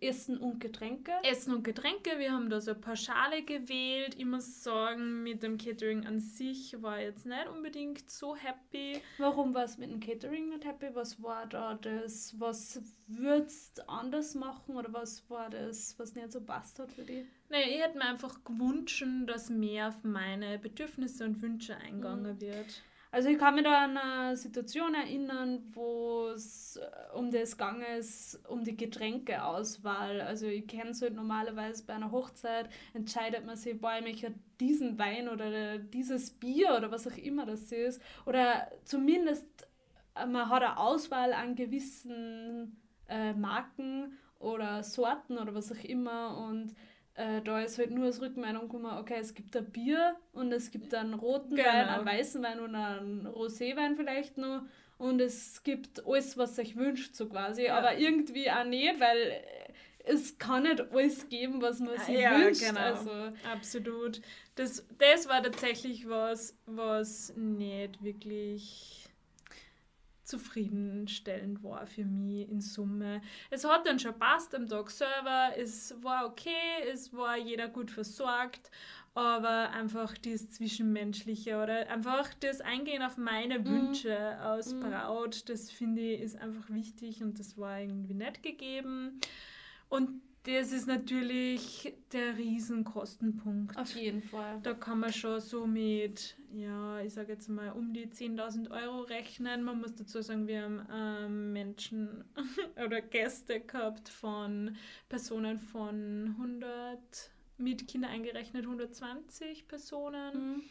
Essen und Getränke? Essen und Getränke, wir haben da so eine Pauschale gewählt. Ich muss sagen, mit dem Catering an sich war ich jetzt nicht unbedingt so happy. Warum war es mit dem Catering nicht happy? Was war da das? Was würdest du anders machen oder was war das, was nicht so passt hat für dich? Naja, ich hätte mir einfach gewünscht, dass mehr auf meine Bedürfnisse und Wünsche eingegangen mhm. wird. Also ich kann mich da an eine Situation erinnern, wo es um das gegangen ist, um die Getränkeauswahl. Also ich kenne es halt normalerweise bei einer Hochzeit, entscheidet man sich, boah, ich möchte diesen Wein oder dieses Bier oder was auch immer das ist. Oder zumindest man hat eine Auswahl an gewissen äh, Marken oder Sorten oder was auch immer und da ist halt nur als Rückmeldung gekommen, okay, es gibt ein Bier und es gibt einen roten genau. Wein, einen weißen Wein und einen Roséwein vielleicht noch und es gibt alles, was sich wünscht, so quasi, ja. aber irgendwie auch nicht, weil es kann nicht alles geben, was man sich ja, wünscht. Genau. Also absolut. Das, das war tatsächlich was, was nicht wirklich... zufriedenstellend war für mich in Summe. Es hat dann schon passt am Tag selber, es war okay, es war jeder gut versorgt, aber einfach das Zwischenmenschliche oder einfach das Eingehen auf meine Wünsche mm. als mm. Braut, das finde ich ist einfach wichtig und das war irgendwie nicht gegeben. Und das ist natürlich der Riesenkostenpunkt. Auf jeden Fall. Da kann man schon so mit, ja, ich sage jetzt mal, um die zehntausend Euro rechnen. Man muss dazu sagen, wir haben ähm, Menschen oder Gäste gehabt von Personen von hundert, mit Kindern eingerechnet, hundertzwanzig Personen. Mhm.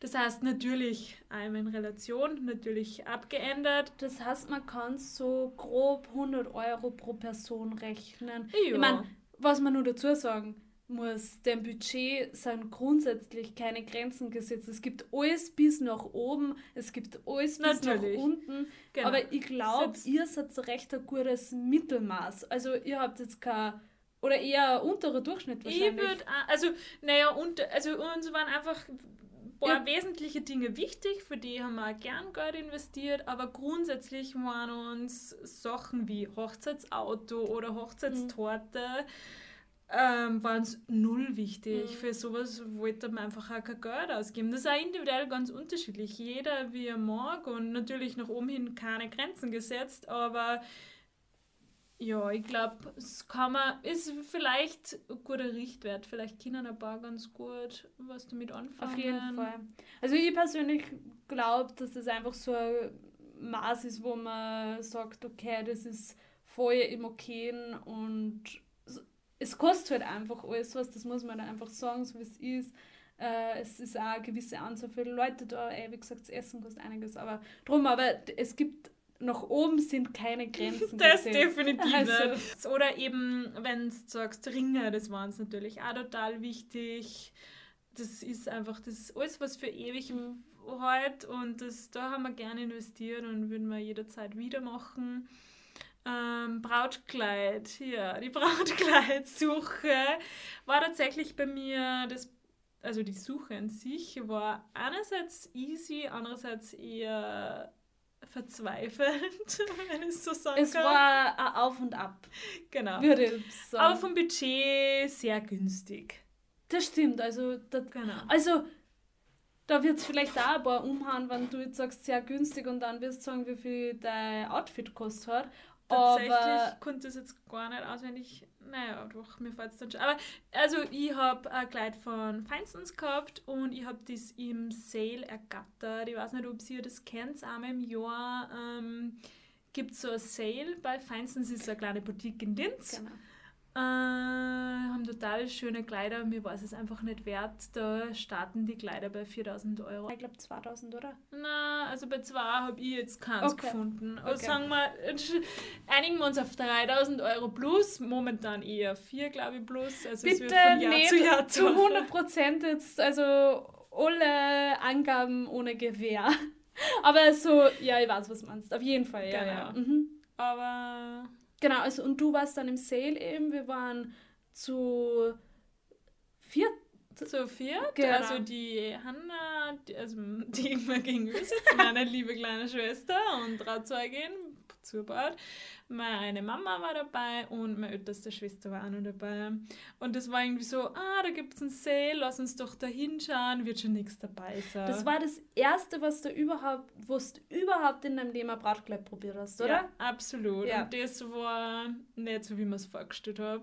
Das heißt, natürlich einmal in Relation, natürlich abgeändert. Das heißt, man kann so grob hundert Euro pro Person rechnen. Ja. Ich meine, was man nur dazu sagen muss, dem Budget sind grundsätzlich keine Grenzen gesetzt. Es gibt alles bis nach oben, es gibt alles bis natürlich. Nach unten. Genau. Aber ich glaube, ihr seid recht ein gutes Mittelmaß. Also ihr habt jetzt kein... oder eher unterer Durchschnitt wahrscheinlich. Ich würde... Also, naja, unter, also uns waren einfach... Ein paar ja. wesentliche Dinge wichtig, für die haben wir auch gern Geld investiert, aber grundsätzlich waren uns Sachen wie Hochzeitsauto oder Hochzeitstorte mhm. ähm, waren es null wichtig. Mhm. Für sowas wollte man einfach auch kein Geld ausgeben. Das ist auch individuell ganz unterschiedlich. Jeder wie er mag und natürlich nach oben hin keine Grenzen gesetzt, aber ja, ich glaube, es kann man, ist vielleicht ein guter Richtwert. Vielleicht können ein paar ganz gut was damit anfangen. Auf jeden Fall. Also ich persönlich glaube, dass das einfach so ein Maß ist, wo man sagt, okay, das ist voll im Okayen und es kostet halt einfach alles was, das muss man dann einfach sagen, so wie es ist. Äh, es ist auch eine gewisse Anzahl von Leuten da, ey, wie gesagt, das Essen kostet einiges, aber drum, aber es gibt nach oben sind keine Grenzen. Das gesehen. Definitiv also. Nicht. Oder eben, wenn du sagst, Ringer, das waren es natürlich auch total wichtig. Das ist einfach das alles, was für ewig mhm. halt und das, da haben wir gerne investiert und würden wir jederzeit wieder machen. Ähm, Brautkleid, ja, die Brautkleidsuche war tatsächlich bei mir das. Also die Suche an sich war einerseits easy, andererseits eher verzweifelnd, wenn ich es so sagen es kann. Es war ein Auf und Ab. Genau. Würde ich sagen. Aber vom Budget sehr günstig. Das stimmt. Also, das, genau. Also da wird es vielleicht auch ein paar umhauen, wenn du jetzt sagst, sehr günstig und dann wirst du sagen, wie viel dein Outfit kostet hat. Tatsächlich aber konnte das jetzt gar nicht auswendig. Naja, doch, mir fällt es dann schon. Aber also ich habe ein Kleid von Feinstanz gehabt und ich habe das im Sale ergattert. Ich weiß nicht, ob ihr das kennt. Einmal im Jahr ähm, gibt es so ein Sale bei Feinstanz, ist so eine kleine Boutique in Linz. Genau. Äh, haben total schöne Kleider. Mir war es einfach nicht wert. Da starten die Kleider bei viertausend Euro. Ich glaube zweitausend, oder? Na, also bei zwei habe ich jetzt keins okay. gefunden. Also okay. Sagen wir, einigen wir uns auf dreitausend Euro plus. Momentan eher vier, glaube ich, plus. Also bitte es wird von Jahr zu Jahr zu hundert Prozent jetzt, also alle Angaben ohne Gewähr. Aber so, ja, ich weiß, was du meinst. Auf jeden Fall, ja. Genau. ja. Mhm. Aber... Genau, also und du warst dann im Sale eben, wir waren zu viert. Zu viert, genau. Also die Hanna, die, also die immer gegenüber sitzt, meine liebe kleine Schwester und Trauzeugin, Zurbad. Meine Mama war dabei und meine älteste Schwester war auch noch dabei. Und das war irgendwie so, ah, da gibt es einen Sale, lass uns doch da hinschauen, wird schon nichts dabei sein. Das war das Erste, was du überhaupt, was du überhaupt in deinem Leben ein Brautkleid probiert hast, oder? Ja, absolut. Ja. Und das war nicht so, wie man es vorgestellt hat.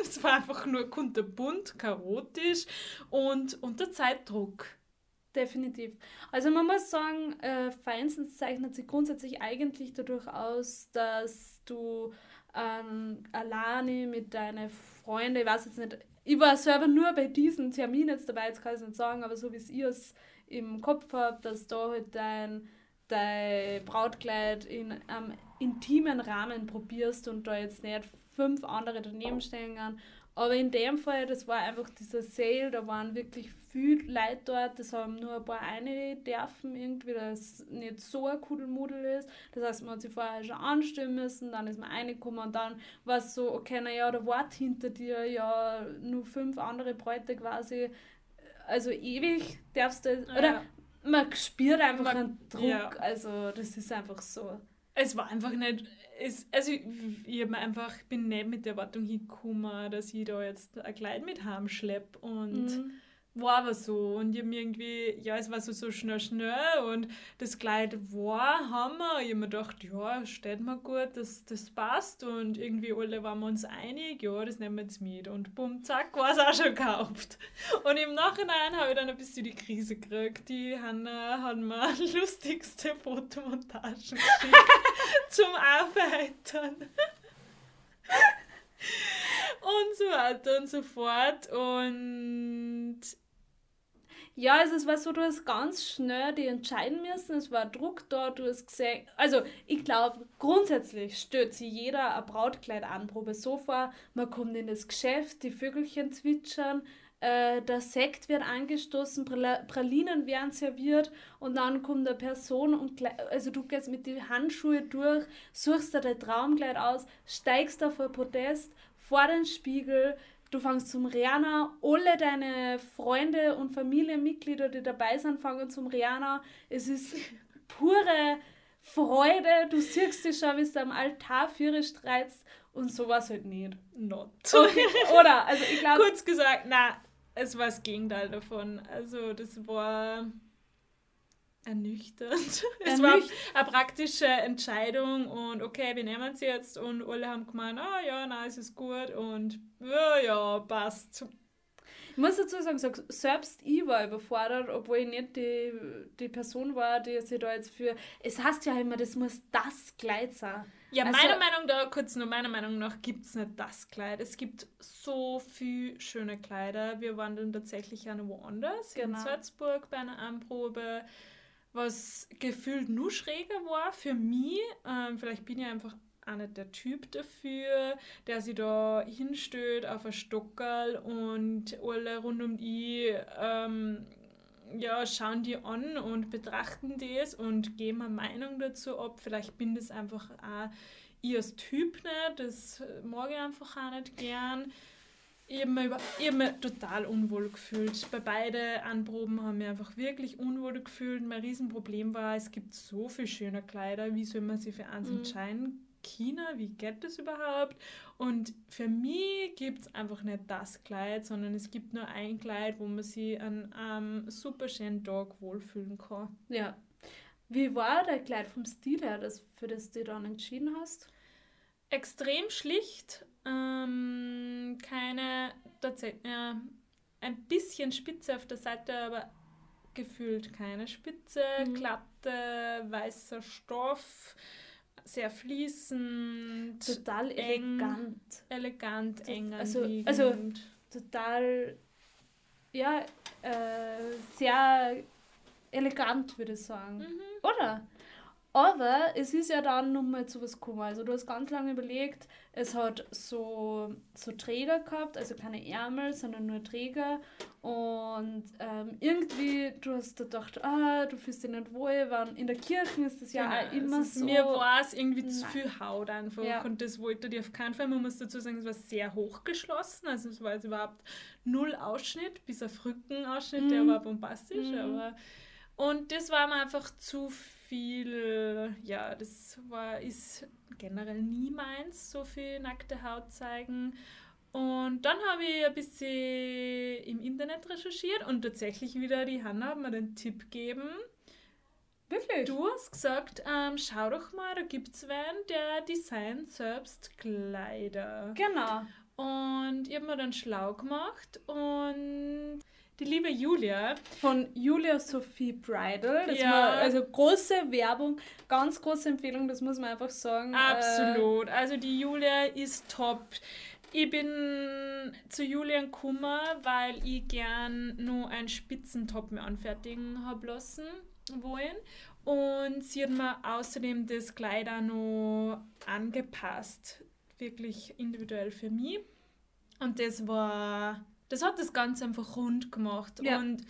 Es war einfach nur kunterbunt, chaotisch und unter Zeitdruck. Definitiv. Also man muss sagen, äh, Feinstanz zeichnet sich grundsätzlich eigentlich dadurch aus, dass du ähm, alleine mit deinen Freunden, ich weiß jetzt nicht, ich war selber nur bei diesem Termin jetzt dabei, jetzt kann ich es nicht sagen, aber so wie ich es im Kopf habe, dass da halt dein, dein Brautkleid in einem intimen Rahmen probierst und da jetzt nicht fünf andere daneben stehen kann. Aber in dem Fall, das war einfach dieser Sale, da waren wirklich viele Leute dort, das haben nur ein paar eine dürfen irgendwie, dass es nicht so ein Kudelmudel ist. Das heißt, man hat sich vorher schon anstimmen müssen, dann ist man reingekommen und dann war es so, okay, naja, da wart hinter dir ja nur fünf andere Bräute quasi, also ewig darfst du, ja. Oder man spürt einfach man, einen Druck, ja. Also das ist einfach so. Es war einfach nicht, es, also ich, ich hab mir einfach, bin nicht mit der Erwartung hingekommen, dass ich da jetzt ein Kleid mit heimschleppe und mhm. war aber so und ich hab mir irgendwie, ja es war so, so schnell, schnell und das Kleid war Hammer, ich hab mir gedacht, ja steht mir gut, das, das passt und irgendwie alle waren wir uns einig, ja das nehmen wir jetzt mit und bumm, zack, war es auch schon gekauft und im Nachhinein habe ich dann ein bisschen die Krise gekriegt, die Hanna hat mir lustigste Fotomontagen geschickt zum Arbeiten. Und so weiter und so fort und ja, also es war so, du hast ganz schnell die entscheiden müssen, es war Druck da, du hast gesehen, also ich glaube grundsätzlich stört sich jeder ein Brautkleid an, Probe so vor, man kommt in das Geschäft, die Vögelchen zwitschern, äh, der Sekt wird angestoßen, Pralinen werden serviert und dann kommt eine Person und also du gehst mit den Handschuhen durch, suchst dir dein Traumkleid aus, steigst auf ein Podest, vor den Spiegel, du fängst zum Rihanna, alle deine Freunde und Familienmitglieder, die dabei sind, fangen zum Rihanna. Es ist pure Freude, du siehst dich schon, wie du am Altar für streitst und sowas halt nicht. Not. Oder? Also ich glaube... Kurz gesagt, na, es war das Gegenteil davon. Also das war... Ernüchternd. Es war eine praktische Entscheidung und okay, wir nehmen es jetzt und alle haben gemeint, ah oh, ja, nein, es ist gut und ja, ja, passt. Ich muss dazu sagen, selbst ich war überfordert, obwohl ich nicht die, die Person war, die sich da jetzt für... Es heißt ja immer, das muss das Kleid sein. Ja, also, meiner Meinung nach, kurz nur meiner Meinung nach, gibt es nicht das Kleid. Es gibt so viele schöne Kleider. Wir waren dann tatsächlich auch woanders, genau. In Salzburg bei einer Anprobe, was gefühlt nur schräger war für mich. Ähm, vielleicht bin ich einfach auch nicht der Typ dafür, der sich da hinstellt auf ein Stockerl und alle rund um die ähm, ja, schauen die an und betrachten das und geben eine Meinung dazu ab. Vielleicht bin das einfach auch ich als Typ nicht, das mag ich einfach auch nicht gern. Ich habe mich, hab mich total unwohl gefühlt. Bei beiden Anproben haben wir einfach wirklich unwohl gefühlt. Mein Riesenproblem war, es gibt so viele schöne Kleider. Wie soll man sich für eins mhm. entscheiden? China, wie geht das überhaupt? Und für mich gibt es einfach nicht das Kleid, sondern es gibt nur ein Kleid, wo man sich an einem super schönen Tag wohlfühlen kann. Ja. Wie war der Kleid vom Stil her, das, für das du dann entschieden hast? Extrem schlicht, ähm, keine, tatsächlich, ja, ein bisschen Spitze auf der Seite, aber gefühlt keine Spitze, mhm. glatte, weißer Stoff, sehr fließend, total eng, elegant, elegant, das, eng also, also total, ja, äh, sehr elegant, würde ich sagen, mhm. oder? Aber es ist ja dann nochmal zu was gekommen. Also du hast ganz lange überlegt, es hat so, so Träger gehabt, also keine Ärmel, sondern nur Träger. Und ähm, irgendwie, du hast da gedacht, ah, du fühlst dich nicht wohl, weil in der Kirche ist das ja, ja auch immer so. Mir war es irgendwie Nein. zu viel Haut einfach ja. und das wollte ich auf keinen Fall. Man muss dazu sagen, es war sehr hochgeschlossen, also es war jetzt überhaupt null Ausschnitt, bis auf Rückenausschnitt, mhm. der war bombastisch. Mhm. aber Und das war mir einfach zu viel, ja, das war, ist generell nie meins, so viel nackte Haut zeigen. Und dann habe ich ein bisschen im Internet recherchiert und tatsächlich wieder die Hanna hat mir den Tipp gegeben. Wirklich? Du hast gesagt, ähm, schau doch mal, da gibt es wen, der designt selbst Kleider. Genau. Und ich habe mir dann schlau gemacht und... Die liebe Julia. Von Julia Sophie Bridal. Das ja. war also große Werbung, ganz große Empfehlung, das muss man einfach sagen. Absolut. Äh, also die Julia ist top. Ich bin zu Julia gekommen, weil ich gern nur einen Spitzentop mir anfertigen habe lassen wollen. Und sie hat mir außerdem das Kleid auch noch angepasst. Wirklich individuell für mich. Und das war... Das hat das Ganze einfach rund gemacht. Ja. Und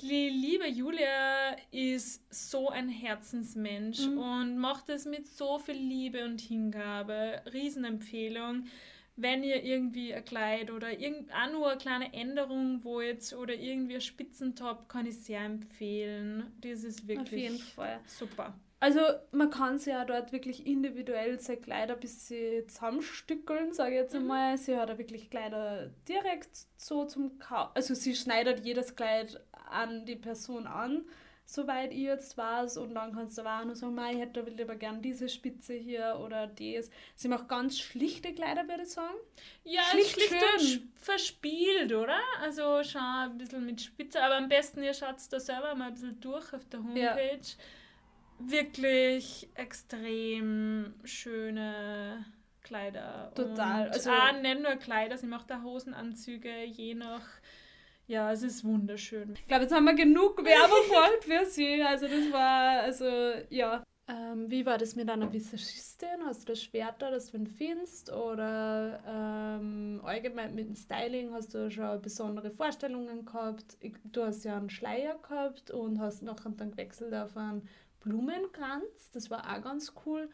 die liebe Julia ist so ein Herzensmensch mhm. und macht das mit so viel Liebe und Hingabe. Riesenempfehlung. Wenn ihr irgendwie ein Kleid oder irgend, auch nur eine kleine Änderung wollt oder irgendwie ein Spitzentop, kann ich sehr empfehlen. Das ist wirklich Auf jeden Fall. Super. Also man kann sie ja dort wirklich individuell seine Kleider ein bisschen zusammenstückeln, sage ich jetzt einmal. Mhm. Sie hat ja wirklich Kleider direkt so zum Kauf. Also sie schneidet jedes Kleid an die Person an, soweit ich jetzt weiß. Und dann kannst du auch noch sagen, ich hätte lieber gern diese Spitze hier oder das. Sie macht ganz schlichte Kleider, würde ich sagen. Ja, schlicht, schlicht schön. Und verspielt, oder? Also schon ein bisschen mit Spitze. Aber am besten, ihr schaut da selber mal ein bisschen durch auf der Homepage. Ja. Wirklich extrem schöne Kleider. Total. Und also ah, nicht nur Kleider, sie macht da Hosenanzüge, je nach... Ja, es ist wunderschön. Ich glaube, jetzt haben wir genug Werbung gemacht für sie. Also das war, also ja. Ähm, wie war das mit einer Visagistin? Hast du das Schwert da, das du findest? Oder ähm, allgemein mit dem Styling hast du schon besondere Vorstellungen gehabt? Du hast ja einen Schleier gehabt und hast nachher dann gewechselt auf einen Blumenkranz, das war auch ganz cool.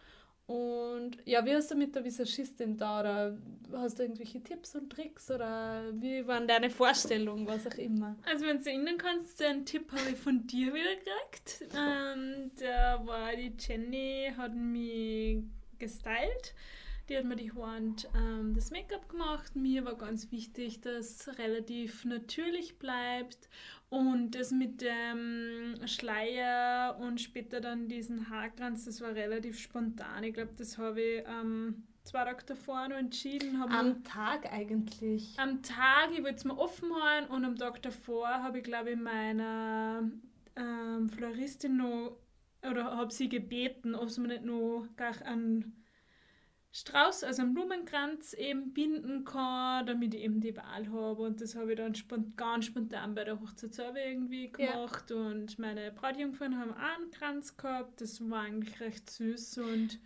Und ja, wie hast du mit der Visagistin da? Hast du irgendwelche Tipps und Tricks? Oder wie waren deine Vorstellungen, was auch immer? Also wenn du erinnern kannst, einen Tipp habe ich von dir wieder gekriegt. Ähm, da war die Jenny, hat mich gestylt. Die hat mir die Haare ähm, das Make-up gemacht. Mir war ganz wichtig, dass es relativ natürlich bleibt. Und das mit dem Schleier und später dann diesen Haarkranz, das war relativ spontan. Ich glaube, das habe ich ähm, zwei Tage davor noch entschieden. Am Tag eigentlich? Am Tag, ich wollte es mir offen halten. Und am Tag davor habe ich, glaube ich, meiner ähm, Floristin noch, oder habe sie gebeten, ob sie mir nicht noch gar einen Strauß, also einen Blumenkranz eben binden kann, damit ich eben die Wahl habe. Und das habe ich dann spont- ganz spontan bei der Hochzeit selber irgendwie gemacht. Ja. Und meine Brautjungfern haben auch einen Kranz gehabt. Das war eigentlich recht süß und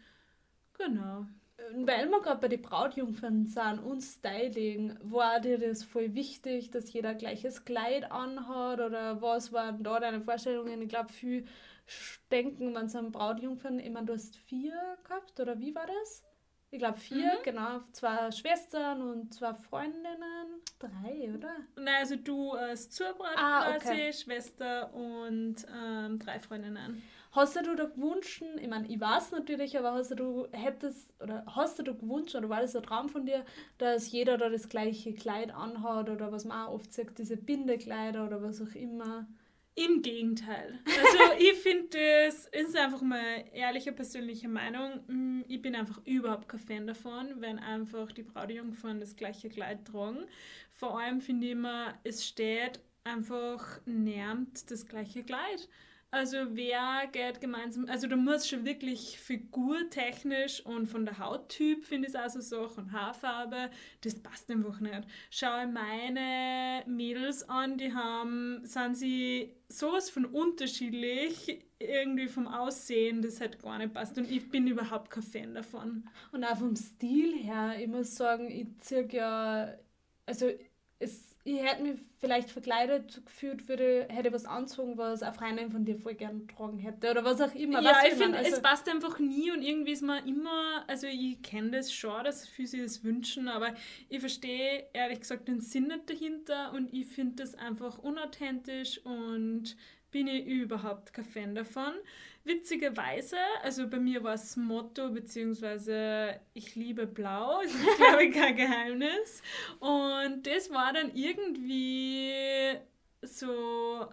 genau. Weil wir gerade bei den Brautjungfern sind und Styling, war dir das voll wichtig, dass jeder gleiches Kleid anhat? Oder was waren da deine Vorstellungen? Ich glaube, viel denken, wenn es an Brautjungfern, ich meine, du hast vier gehabt, oder wie war das? Ich glaube vier, mhm. genau, zwei Schwestern und zwei Freundinnen, drei, oder? Nein, also du als Zubraut ah, quasi, okay. Schwester und ähm, drei Freundinnen. Hast du da gewünscht, ich meine, ich weiß natürlich, aber hast du hättest, oder hast du da gewünscht, oder war das ein Traum von dir, dass jeder da das gleiche Kleid anhat, oder was man auch oft sagt, diese Bindekleider oder was auch immer? Im Gegenteil. Also ich finde, das ist einfach meine ehrliche persönliche Meinung. Ich bin einfach überhaupt kein Fan davon, wenn einfach die Brautjungfern das gleiche Kleid tragen. Vor allem finde ich immer, es steht einfach nervt das gleiche Kleid. Also wer geht gemeinsam, also da muss schon wirklich figurtechnisch und von der Hauttyp, finde ich es auch so Sachen, Haarfarbe, das passt einfach nicht. Schau ich meine Mädels an, die haben, sind sie sowas von unterschiedlich, irgendwie vom Aussehen, das halt gar nicht passt. Und ich bin überhaupt kein Fan davon. Und auch vom Stil her, ich muss sagen, ich ziehe ja, also es ich hätte mich vielleicht verkleidet gefühlt, würde, hätte was angezogen, was eine Freundin von dir voll gern getragen hätte oder was auch immer. Ja, was ich finde, also es passt einfach nie und irgendwie ist man immer, also ich kenne das schon, dass viele sich das wünschen, aber ich verstehe ehrlich gesagt den Sinn nicht dahinter und ich finde das einfach unauthentisch und bin ich überhaupt kein Fan davon. Witzigerweise, also bei mir war das Motto, beziehungsweise ich liebe Blau, das ist glaube ich kein Geheimnis. Und das war dann irgendwie so,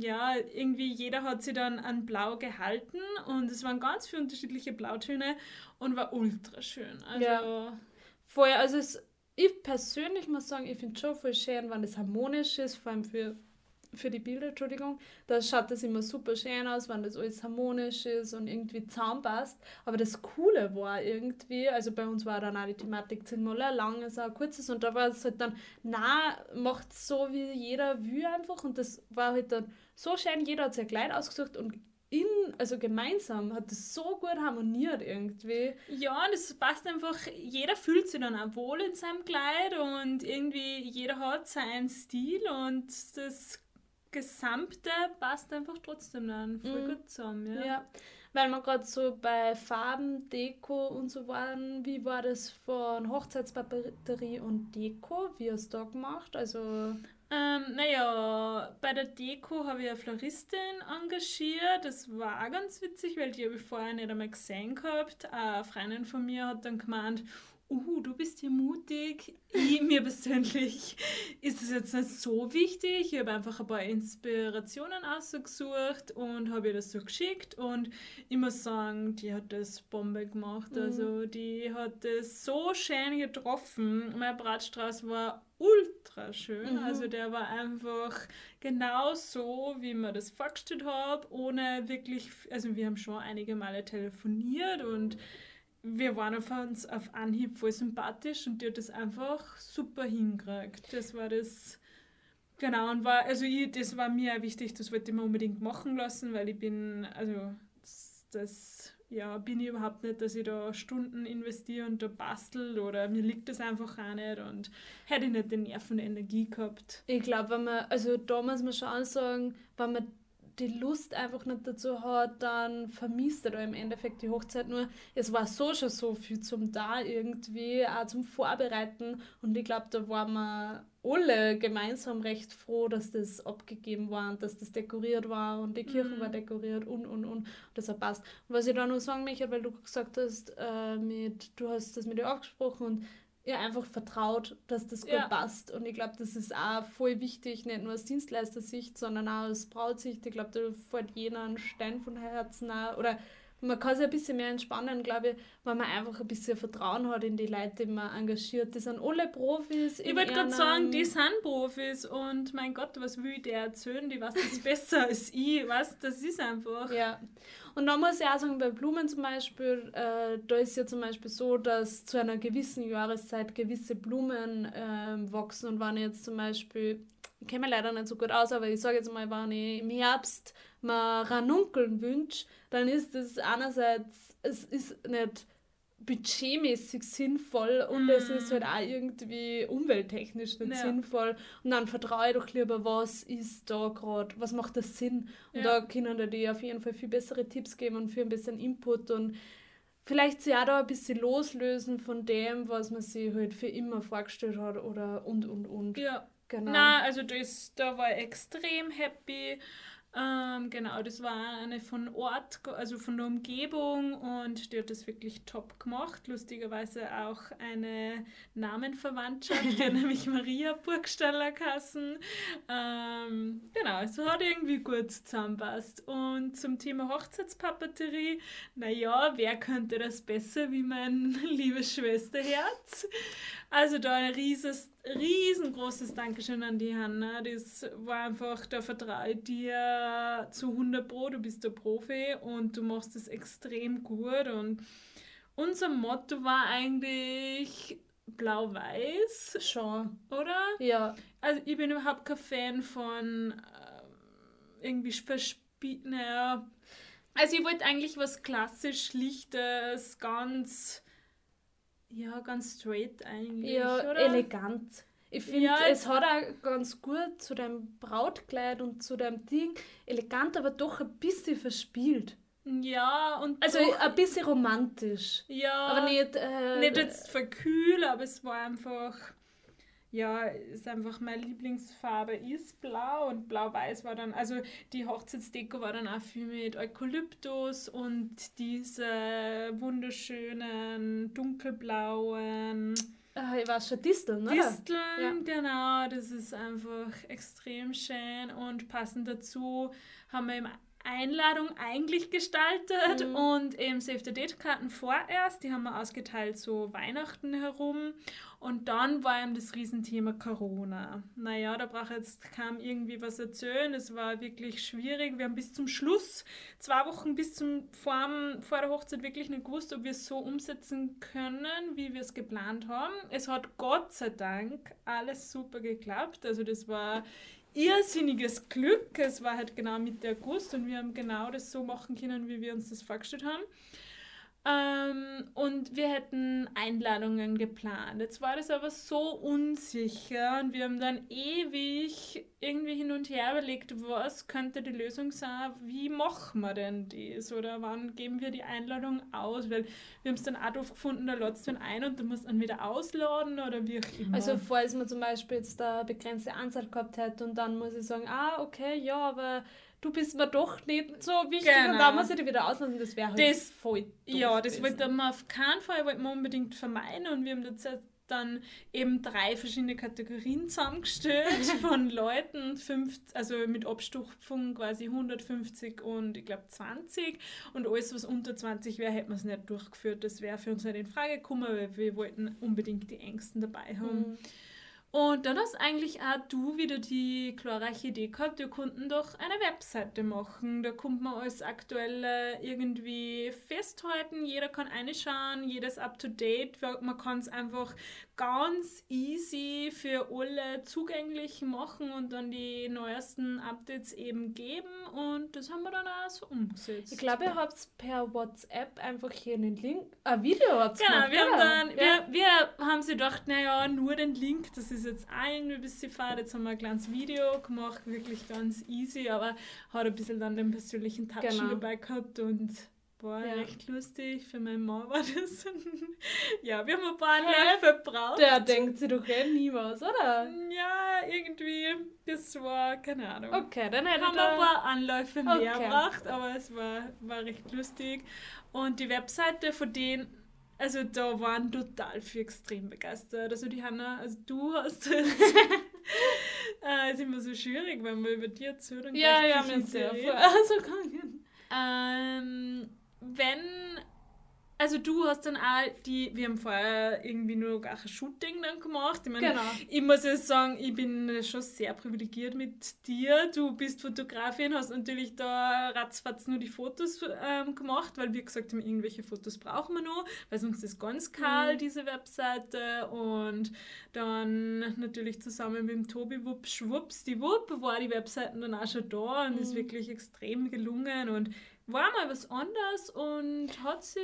ja, irgendwie jeder hat sich dann an Blau gehalten und es waren ganz viele unterschiedliche Blautöne und war ultra schön. Also ja. Vorher, also es, ich persönlich muss sagen, ich finde es schon voll schön, wenn das harmonisch ist, vor allem für für die Bilder, Entschuldigung, da schaut das immer super schön aus, wenn das alles harmonisch ist und irgendwie zusammenpasst. Aber das Coole war irgendwie, also bei uns war dann auch die Thematik zehnmal ein langes, ein kurzes und da war es halt dann, na macht so wie jeder will einfach und das war halt dann so schön, jeder hat sein Kleid ausgesucht und in, also gemeinsam hat das so gut harmoniert irgendwie. Ja, und es passt einfach, jeder fühlt sich dann auch wohl in seinem Kleid und irgendwie jeder hat seinen Stil und das Gesamte passt einfach trotzdem dann voll mm. gut zusammen. Ja, ja. Weil wir gerade so bei Farben, Deko und so waren, wie war das von Hochzeitspapeterie und Deko? Wie hast du da gemacht? Also ähm, naja, bei der Deko habe ich eine Floristin engagiert. Das war ganz witzig, weil die habe ich vorher nicht einmal gesehen gehabt. Eine Freundin von mir hat dann gemeint, Uh, du bist hier mutig. Ich, mir persönlich ist es jetzt nicht so wichtig. Ich habe einfach ein paar Inspirationen ausgesucht und habe ihr das so geschickt. Und ich muss sagen, die hat das Bombe gemacht. Mhm. Also die hat das so schön getroffen. Mein Brautstrauß war ultra schön. Mhm. Also der war einfach genau so, wie ich mir das vorgestellt habe. Ohne wirklich, also wir haben schon einige Male telefoniert und wir waren auf uns auf Anhieb voll sympathisch und die hat das einfach super hingekriegt. Das war das, genau, und war, also ich, das war mir auch wichtig, das wollte ich mir unbedingt machen lassen, weil ich bin, also das, ja, bin ich überhaupt nicht, dass ich da Stunden investiere und da bastel oder mir liegt das einfach auch nicht und hätte ich nicht den Nerv und Energie gehabt. Ich glaube, wenn man, also da muss man schon sagen, wenn man die Lust einfach nicht dazu hat, dann vermisst er da im Endeffekt die Hochzeit nur. Es war so schon so viel zum da irgendwie, auch zum Vorbereiten. Und ich glaube, da waren wir alle gemeinsam recht froh, dass das abgegeben war und dass das dekoriert war und die Kirche mhm. war dekoriert und, und, und. Das hat passt. Und was ich da noch sagen möchte, weil du gesagt hast, äh, mit, du hast das mit dir angesprochen und ja, einfach vertraut, dass das gut ja. passt. Und ich glaube, das ist auch voll wichtig, nicht nur aus Dienstleistersicht, sondern auch aus Brautsicht. Ich glaube, da fällt jeder einen Stein von Herzen auch. Oder man kann sich ein bisschen mehr entspannen, glaube ich, wenn man einfach ein bisschen Vertrauen hat in die Leute, die man engagiert. Die sind alle Profis. Ich wollte gerade sagen, die sind Profis. Und mein Gott, was will ich dir erzählen? Die weiß das besser als ich. Weißt, das ist einfach. Ja. Und dann muss ich auch sagen, bei Blumen zum Beispiel, äh, da ist ja zum Beispiel so, dass zu einer gewissen Jahreszeit gewisse Blumen äh, wachsen. Und wenn ich jetzt zum Beispiel, ich kenne mich leider nicht so gut aus, aber ich sage jetzt mal, wenn ich im Herbst mir Ranunkeln wünsche, dann ist das einerseits, es ist nicht budgetmäßig sinnvoll und mm. es ist halt auch irgendwie umwelttechnisch nicht ja. sinnvoll. Und dann vertraue ich doch lieber, was ist da gerade, was macht das Sinn? Und ja. da können die dir auf jeden Fall viel bessere Tipps geben und für ein bisschen Input und vielleicht sich auch da ein bisschen loslösen von dem, was man sich halt für immer vorgestellt hat oder und, und, und. Ja, genau. Nein, also das, da war ich extrem happy. Ähm, genau, das war eine von Ort, also von der Umgebung und die hat das wirklich top gemacht. Lustigerweise auch eine Namenverwandtschaft, ja, nämlich Maria Burgstaller-Kassen. Ähm, genau, es hat irgendwie gut zusammenpasst. Und zum Thema Hochzeitspapeterie, naja, wer könnte das besser wie mein liebes Schwesterherz? Also da ein rieses, riesengroßes Dankeschön an die Hanna. Das war einfach, da vertraue ich dir zu hundert Pro, du bist der Profi und du machst das extrem gut. Und unser Motto war eigentlich blau-weiß. Schon. Oder? Ja. Also ich bin überhaupt kein Fan von äh, irgendwie verspielt, naja. Also ich wollte eigentlich was klassisch Schlichtes, ganz... Ja, ganz straight eigentlich, ja, oder? Elegant. Ich finde, ja, es hat auch ganz gut zu deinem Brautkleid und zu deinem Ding elegant, aber doch ein bisschen verspielt. Ja, und also doch, ein bisschen romantisch. Ja, aber nicht... Äh, nicht jetzt verkühlt, aber es war einfach... Ja, ist einfach meine Lieblingsfarbe ist blau und blau-weiß war dann, also die Hochzeitsdeko war dann auch viel mit Eukalyptus und diese wunderschönen dunkelblauen ah, ich weiß schon, Disteln, oder? Disteln, ja. Genau, das ist einfach extrem schön und passend dazu haben wir im Einladung eigentlich gestaltet mhm. und eben Save the Date-Karten vorerst, die haben wir ausgeteilt so Weihnachten herum und dann war eben das Riesenthema Corona. Naja, da braucht jetzt kaum irgendwie was erzählen, es war wirklich schwierig, wir haben bis zum Schluss, zwei Wochen bis zum vor, vor der Hochzeit wirklich nicht gewusst, ob wir es so umsetzen können, wie wir es geplant haben. Es hat Gott sei Dank alles super geklappt, also das war irrsinniges Glück. Es war halt genau Mitte August und wir haben genau das so machen können, wie wir uns das vorgestellt haben. Ähm, und wir hätten Einladungen geplant. Jetzt war das aber so unsicher und wir haben dann ewig irgendwie hin und her überlegt, was könnte die Lösung sein, wie machen wir denn das oder wann geben wir die Einladung aus, weil wir haben es dann auch doof gefunden, da lädst du ihn ein und du musst ihn wieder ausladen oder wie auch immer. Also falls man zum Beispiel jetzt eine begrenzte Anzahl gehabt hätte und dann muss ich sagen, ah okay, ja, aber du bist mir doch nicht so wichtig genau. und da muss ich dich wieder auslassen, das wäre halt das, voll doof. Ja, das gewesen. Wollte man auf keinen Fall wollte man unbedingt vermeiden und wir haben das jetzt dann eben drei verschiedene Kategorien zusammengestellt von Leuten, fünf, also mit Abstufung quasi hundertfünfzig und ich glaube zwanzig und alles, was unter zwanzig wäre, hätten wir es nicht durchgeführt. Das wäre für uns nicht in Frage gekommen, weil wir wollten unbedingt die Ängsten dabei haben. Mhm. Und dann hast eigentlich auch du wieder die glorreiche Idee gehabt, wir konnten doch eine Webseite machen. Da konnte man alles Aktuelle irgendwie festhalten, jeder kann reinschauen, jeder ist up to date. Man kann es einfach ganz easy für alle zugänglich machen und dann die neuesten Updates eben geben. Und das haben wir dann auch so umgesetzt. Ich glaube, ihr habt per WhatsApp einfach hier einen Link, ein Video gemacht. Genau, wir haben, dann, ja. wir, wir haben sich gedacht, naja, nur den Link, das ist jetzt auch irgendwie ein bisschen fahren. Jetzt haben wir ein kleines Video gemacht, wirklich ganz easy, aber hat ein bisschen dann den persönlichen Touch genau. dabei gehabt und war ja. recht lustig. Für meinen Mann war das. Ja, wir haben ein paar Anläufe verbraucht. Der denkt sich doch eh nie was, oder? Ja, irgendwie. Das war, keine Ahnung. Okay, dann hätte haben wir ein paar Anläufe okay. mehr gebracht, aber es war, war recht lustig. Und die Webseite von denen. Also da waren total viel extrem begeistert. Also die Hanna, also du hast das. äh, ist immer so schwierig, wenn man über dir zuhört und ja, ja, sich mit sehr also gegangen. Ähm, wenn, also du hast dann auch die, wir haben vorher irgendwie nur auch ein Shooting dann gemacht. Ich meine, genau. ich muss ja sagen, ich bin schon sehr privilegiert mit dir. Du bist Fotografin, hast natürlich da ratzfatz nur die Fotos ähm, gemacht, weil wir gesagt haben, irgendwelche Fotos brauchen wir noch, weil sonst ist ganz kahl, mhm. diese Webseite. Und dann natürlich zusammen mit dem Tobi, wupp, schwupps, die Wupp, war die Webseite dann auch schon da und mhm. ist wirklich extrem gelungen und war mal was anderes und hat sie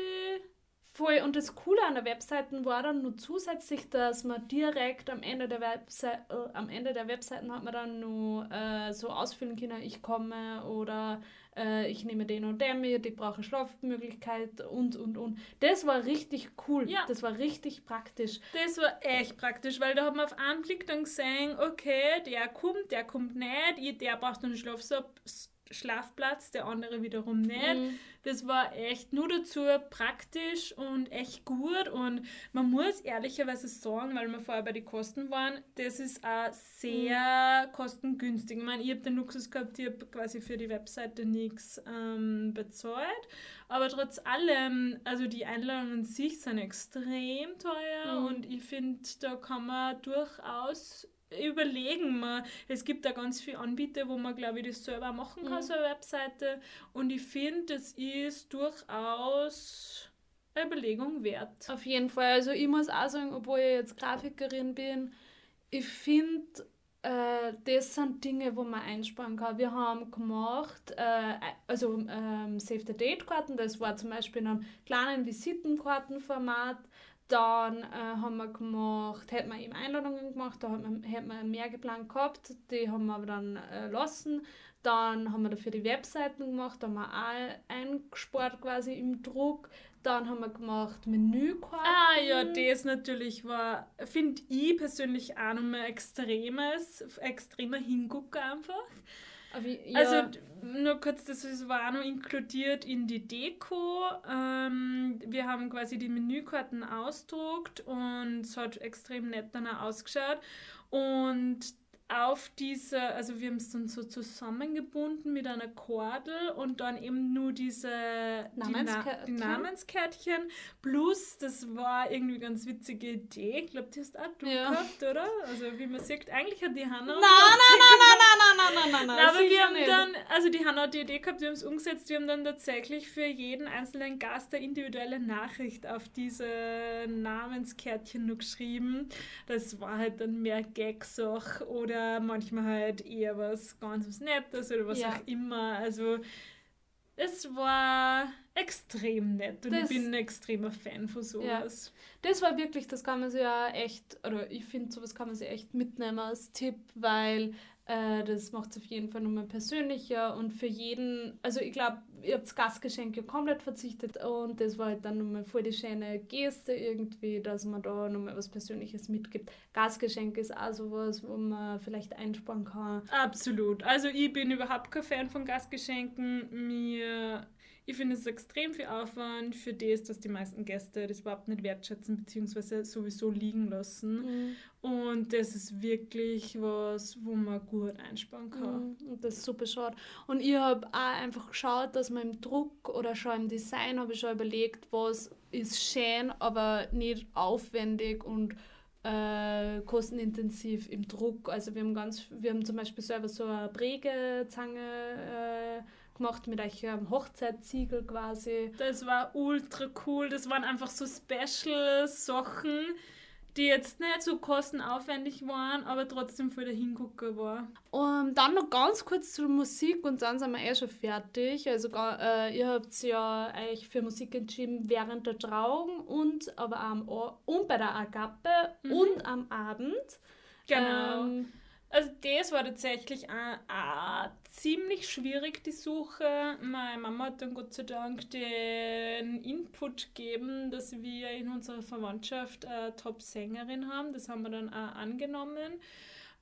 voll. Und das Coole an der Webseite war dann nur zusätzlich, dass man direkt am Ende der Webseite, äh, am Ende der Webseiten hat man dann nur äh, so ausfüllen können, ich komme oder äh, ich nehme den und den mit, ich brauche Schlafmöglichkeit und, und, und. Das war richtig cool. Ja. Das war richtig praktisch. Das war echt praktisch, weil da hat man auf einen Blick dann gesehen, okay, der kommt, der kommt nicht, der braucht einen Schlafsatz. Schlafplatz, der andere wiederum nicht. Mhm. Das war echt nur dazu praktisch und echt gut und man muss ehrlicherweise sagen, weil wir vorher bei den Kosten waren, das ist auch sehr mhm. kostengünstig. Ich meine, ich habe den Luxus gehabt, ich habe quasi für die Webseite nichts ähm, bezahlt, aber trotz allem, also die Einladungen an sich sind extrem teuer mhm. und ich finde, da kann man durchaus überlegen wir. Es gibt da ganz viele Anbieter, wo man, glaube ich, das selber machen kann, mhm. so eine Webseite. Und ich finde, das ist durchaus eine Überlegung wert. Auf jeden Fall. Also ich muss auch sagen, obwohl ich jetzt Grafikerin bin, ich finde, äh, das sind Dinge, wo man einsparen kann. Wir haben gemacht, äh, also äh, Save-the-Date-Karten, das war zum Beispiel in einem kleinen Visitenkartenformat. Dann äh, haben wir gemacht, hätten wir eben Einladungen gemacht, da hätten wir mehr geplant gehabt, die haben wir aber dann äh, lassen. Dann haben wir dafür die Webseiten gemacht, da haben wir auch eingespart quasi im Druck. Dann haben wir gemacht Menükarten. Ah ja, das natürlich war, finde ich persönlich auch nochmal extremes, extremer Hingucker einfach. Ja. Also, nur kurz, das war auch noch inkludiert in die Deko. Ähm, wir haben quasi die Menükarten ausgedruckt und es hat extrem nett dann auch ausgeschaut. Und auf diese, also wir haben es dann so zusammengebunden mit einer Kordel und dann eben nur diese Namenskärtchen, die Na- die Namenskärtchen. Plus, das war irgendwie eine ganz witzige Idee. Ich glaube, die hast auch du ja. gehabt, oder? Also wie man sieht, eigentlich hat die Hanna... Nein, nein, nein, nein, nein, nein, nein, nein, nein. Aber wir haben nicht. Dann, also die Hanna hat die Idee gehabt, wir haben es umgesetzt, wir haben dann tatsächlich für jeden einzelnen Gast eine individuelle Nachricht auf diese Namenskärtchen noch geschrieben. Das war halt dann mehr Gagsache oder manchmal halt eher was ganz was Nettes oder was ja. auch immer. Also es war extrem nett und das, ich bin ein extremer Fan von sowas. Ja. Das war wirklich, das kann man sich ja echt, oder ich finde, sowas kann man sich echt mitnehmen als Tipp, weil äh, das macht es auf jeden Fall nochmal persönlicher und für jeden, also ich glaube, ihr habt Gastgeschenke komplett verzichtet und das war halt dann nochmal voll die schöne Geste irgendwie, dass man da nochmal was Persönliches mitgibt. Gastgeschenke ist auch sowas, wo man vielleicht einsparen kann. Absolut. Also ich bin überhaupt kein Fan von Gastgeschenken. Mir, ich finde es extrem viel Aufwand für das, dass die meisten Gäste das überhaupt nicht wertschätzen bzw. sowieso liegen lassen. Mhm. Und das ist wirklich was, wo man gut einsparen kann. Mhm. Und das ist super schade. Und ich habe auch einfach geschaut, dass man im Druck oder schon im Design habe ich schon überlegt, was ist schön, aber nicht aufwendig und äh, kostenintensiv im Druck. Also wir haben ganz, wir haben zum Beispiel selber so eine Prägezange äh, gemacht mit einem Hochzeitssiegel quasi. Das war ultra cool. Das waren einfach so special Sachen, die jetzt nicht so kostenaufwendig waren, aber trotzdem voll der Hingucker war. Und dann noch ganz kurz zur Musik und dann sind wir eh schon fertig. Also äh, ihr habt ja euch für Musik entschieden während der Trauung und aber am o- und bei der Agape mhm. und am Abend. Genau. Ähm, also das war tatsächlich auch, auch ziemlich schwierig, die Suche. Meine Mama hat dann Gott sei Dank den Input gegeben, dass wir in unserer Verwandtschaft eine Top-Sängerin haben. Das haben wir dann auch angenommen.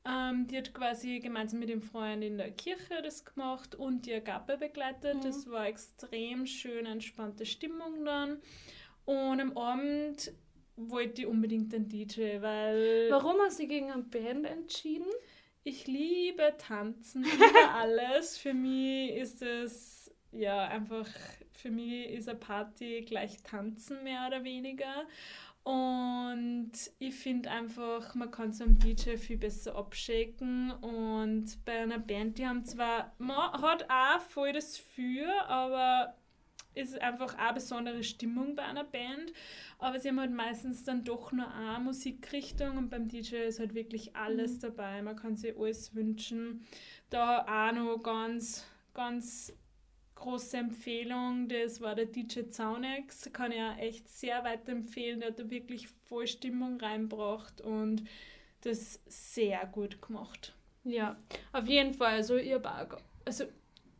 Ähm, die hat quasi gemeinsam mit dem Freund in der Kirche das gemacht und die Agape begleitet. Mhm. Das war extrem schön, entspannte Stimmung dann. Und am Abend wollte ich unbedingt einen D J, weil... Warum hast du dich gegen eine Band entschieden? Ich liebe Tanzen, über alles. Für mich ist es, ja, einfach... Für mich ist eine Party gleich Tanzen, mehr oder weniger. Und ich finde einfach, man kann so einen D J viel besser abschicken. Und bei einer Band, die haben zwar... Man hat auch voll das Für, aber... ist einfach auch eine besondere Stimmung bei einer Band, aber sie haben halt meistens dann doch nur eine Musikrichtung und beim D J ist halt wirklich alles mhm. dabei, man kann sich alles wünschen. Da auch noch ganz, ganz große Empfehlung, das war der D J Zaunex, kann ich auch echt sehr weiterempfehlen, der hat da wirklich voll Stimmung reingebracht und das sehr gut gemacht. Ja, auf jeden Fall, also ich habe auch, also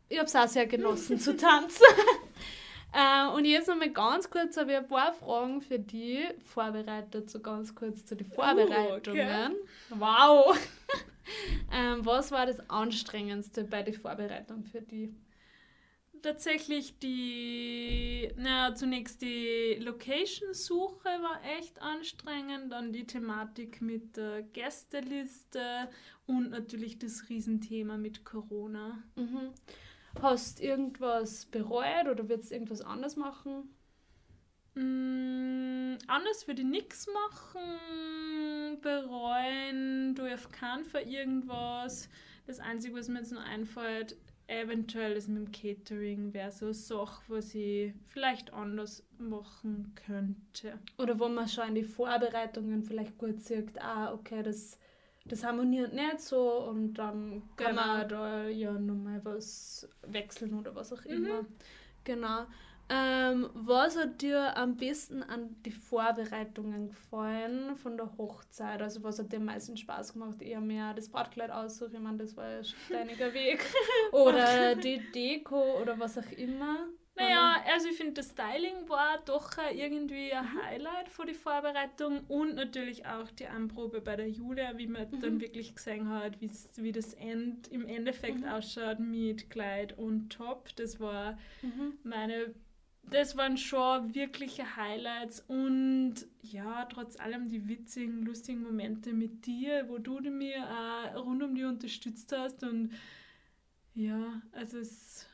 ich habe es auch sehr genossen zu tanzen. Äh, und jetzt nochmal ganz kurz, habe ich ein paar Fragen für dich vorbereitet, so ganz kurz zu den Vorbereitungen. Uh, okay. Wow! ähm, was war das Anstrengendste bei der Vorbereitung für dich? Tatsächlich die, naja, zunächst die Location-Suche war echt anstrengend, dann die Thematik mit der Gästeliste und natürlich das Riesenthema mit Corona. Mhm. Hast du irgendwas bereut oder würdest du irgendwas anders machen? Mm, anders würde ich nichts machen. Bereuen tue ich auf keinen Fall irgendwas. Das Einzige, was mir jetzt noch einfällt, eventuell ist mit dem Catering, wäre so eine Sache, was ich vielleicht anders machen könnte. Oder wo man schon in die Vorbereitungen vielleicht gut sieht, ah, okay, das... Das harmoniert nicht so und dann kann genau. man da ja nochmal was wechseln oder was auch immer. Mhm. Genau. Ähm, was hat dir am besten an die Vorbereitungen gefallen von der Hochzeit? Also was hat dir am meisten Spaß gemacht? Eher mehr das Brautkleid aussuchen, ich meine, das war ja schon deiniger Weg. Oder die Deko oder was auch immer. Naja, also ich finde, das Styling war doch irgendwie ein mhm. Highlight für die Vorbereitung und natürlich auch die Anprobe bei der Julia, wie man mhm. dann wirklich gesehen hat, wie das End im Endeffekt mhm. ausschaut mit Kleid und Top. Das war mhm. meine, das waren schon wirkliche Highlights und ja, trotz allem die witzigen, lustigen Momente mit dir, wo du mir auch rund um dich unterstützt hast und ja, also es...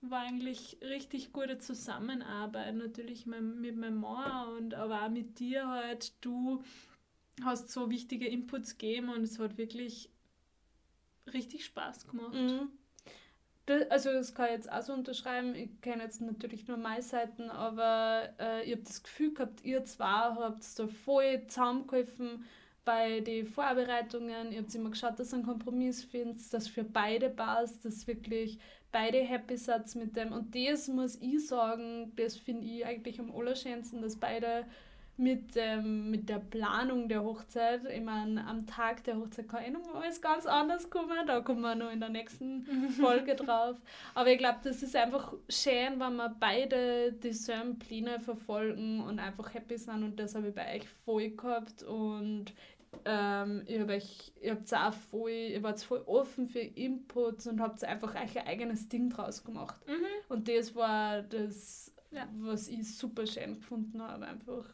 war eigentlich richtig gute Zusammenarbeit, natürlich mit meinem Mann und aber auch mit dir halt. Du hast so wichtige Inputs gegeben und es hat wirklich richtig Spaß gemacht. Mhm. Das, also das kann ich jetzt auch so unterschreiben, ich kenne jetzt natürlich nur meine Seiten, aber äh, ich habe das Gefühl gehabt, ihr zwei habt da voll zusammengeholfen bei den Vorbereitungen, ihr habt immer geschaut, dass ihr einen Kompromiss findet, dass für beide passt, dass wirklich beide happy sind mit dem. Und das muss ich sagen, das finde ich eigentlich am allerschönsten, dass beide mit, ähm, mit der Planung der Hochzeit, ich meine, am Tag der Hochzeit kann eh noch mal alles ganz anders kommen, da kommen wir noch in der nächsten Folge drauf. Aber ich glaube, das ist einfach schön, wenn wir beide dieselben Pläne verfolgen und einfach happy sind und das habe ich bei euch voll gehabt und Ähm, ihr habt euch, ihr habt's auch voll, ihr wart voll offen für Inputs und habt einfach euch ein eigenes Ding draus gemacht. Mhm. Und das war das, ja. was ich super schön gefunden habe einfach.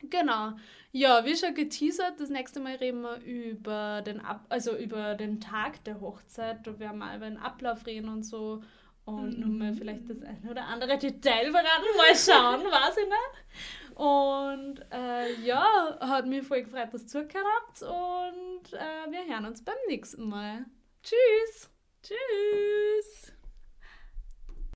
Genau. Ja, wie schon geteasert, das nächste Mal reden wir über den, Ab- also über den Tag der Hochzeit. Da werden wir über den Ablauf reden und so. Und mhm. nochmal vielleicht das eine oder andere Detail beraten, mal schauen, weiß ich nicht. Und äh, ja, hat mich voll gefreut, dass ihr zugehört habt und äh, wir hören uns beim nächsten Mal. Tschüss! Tschüss!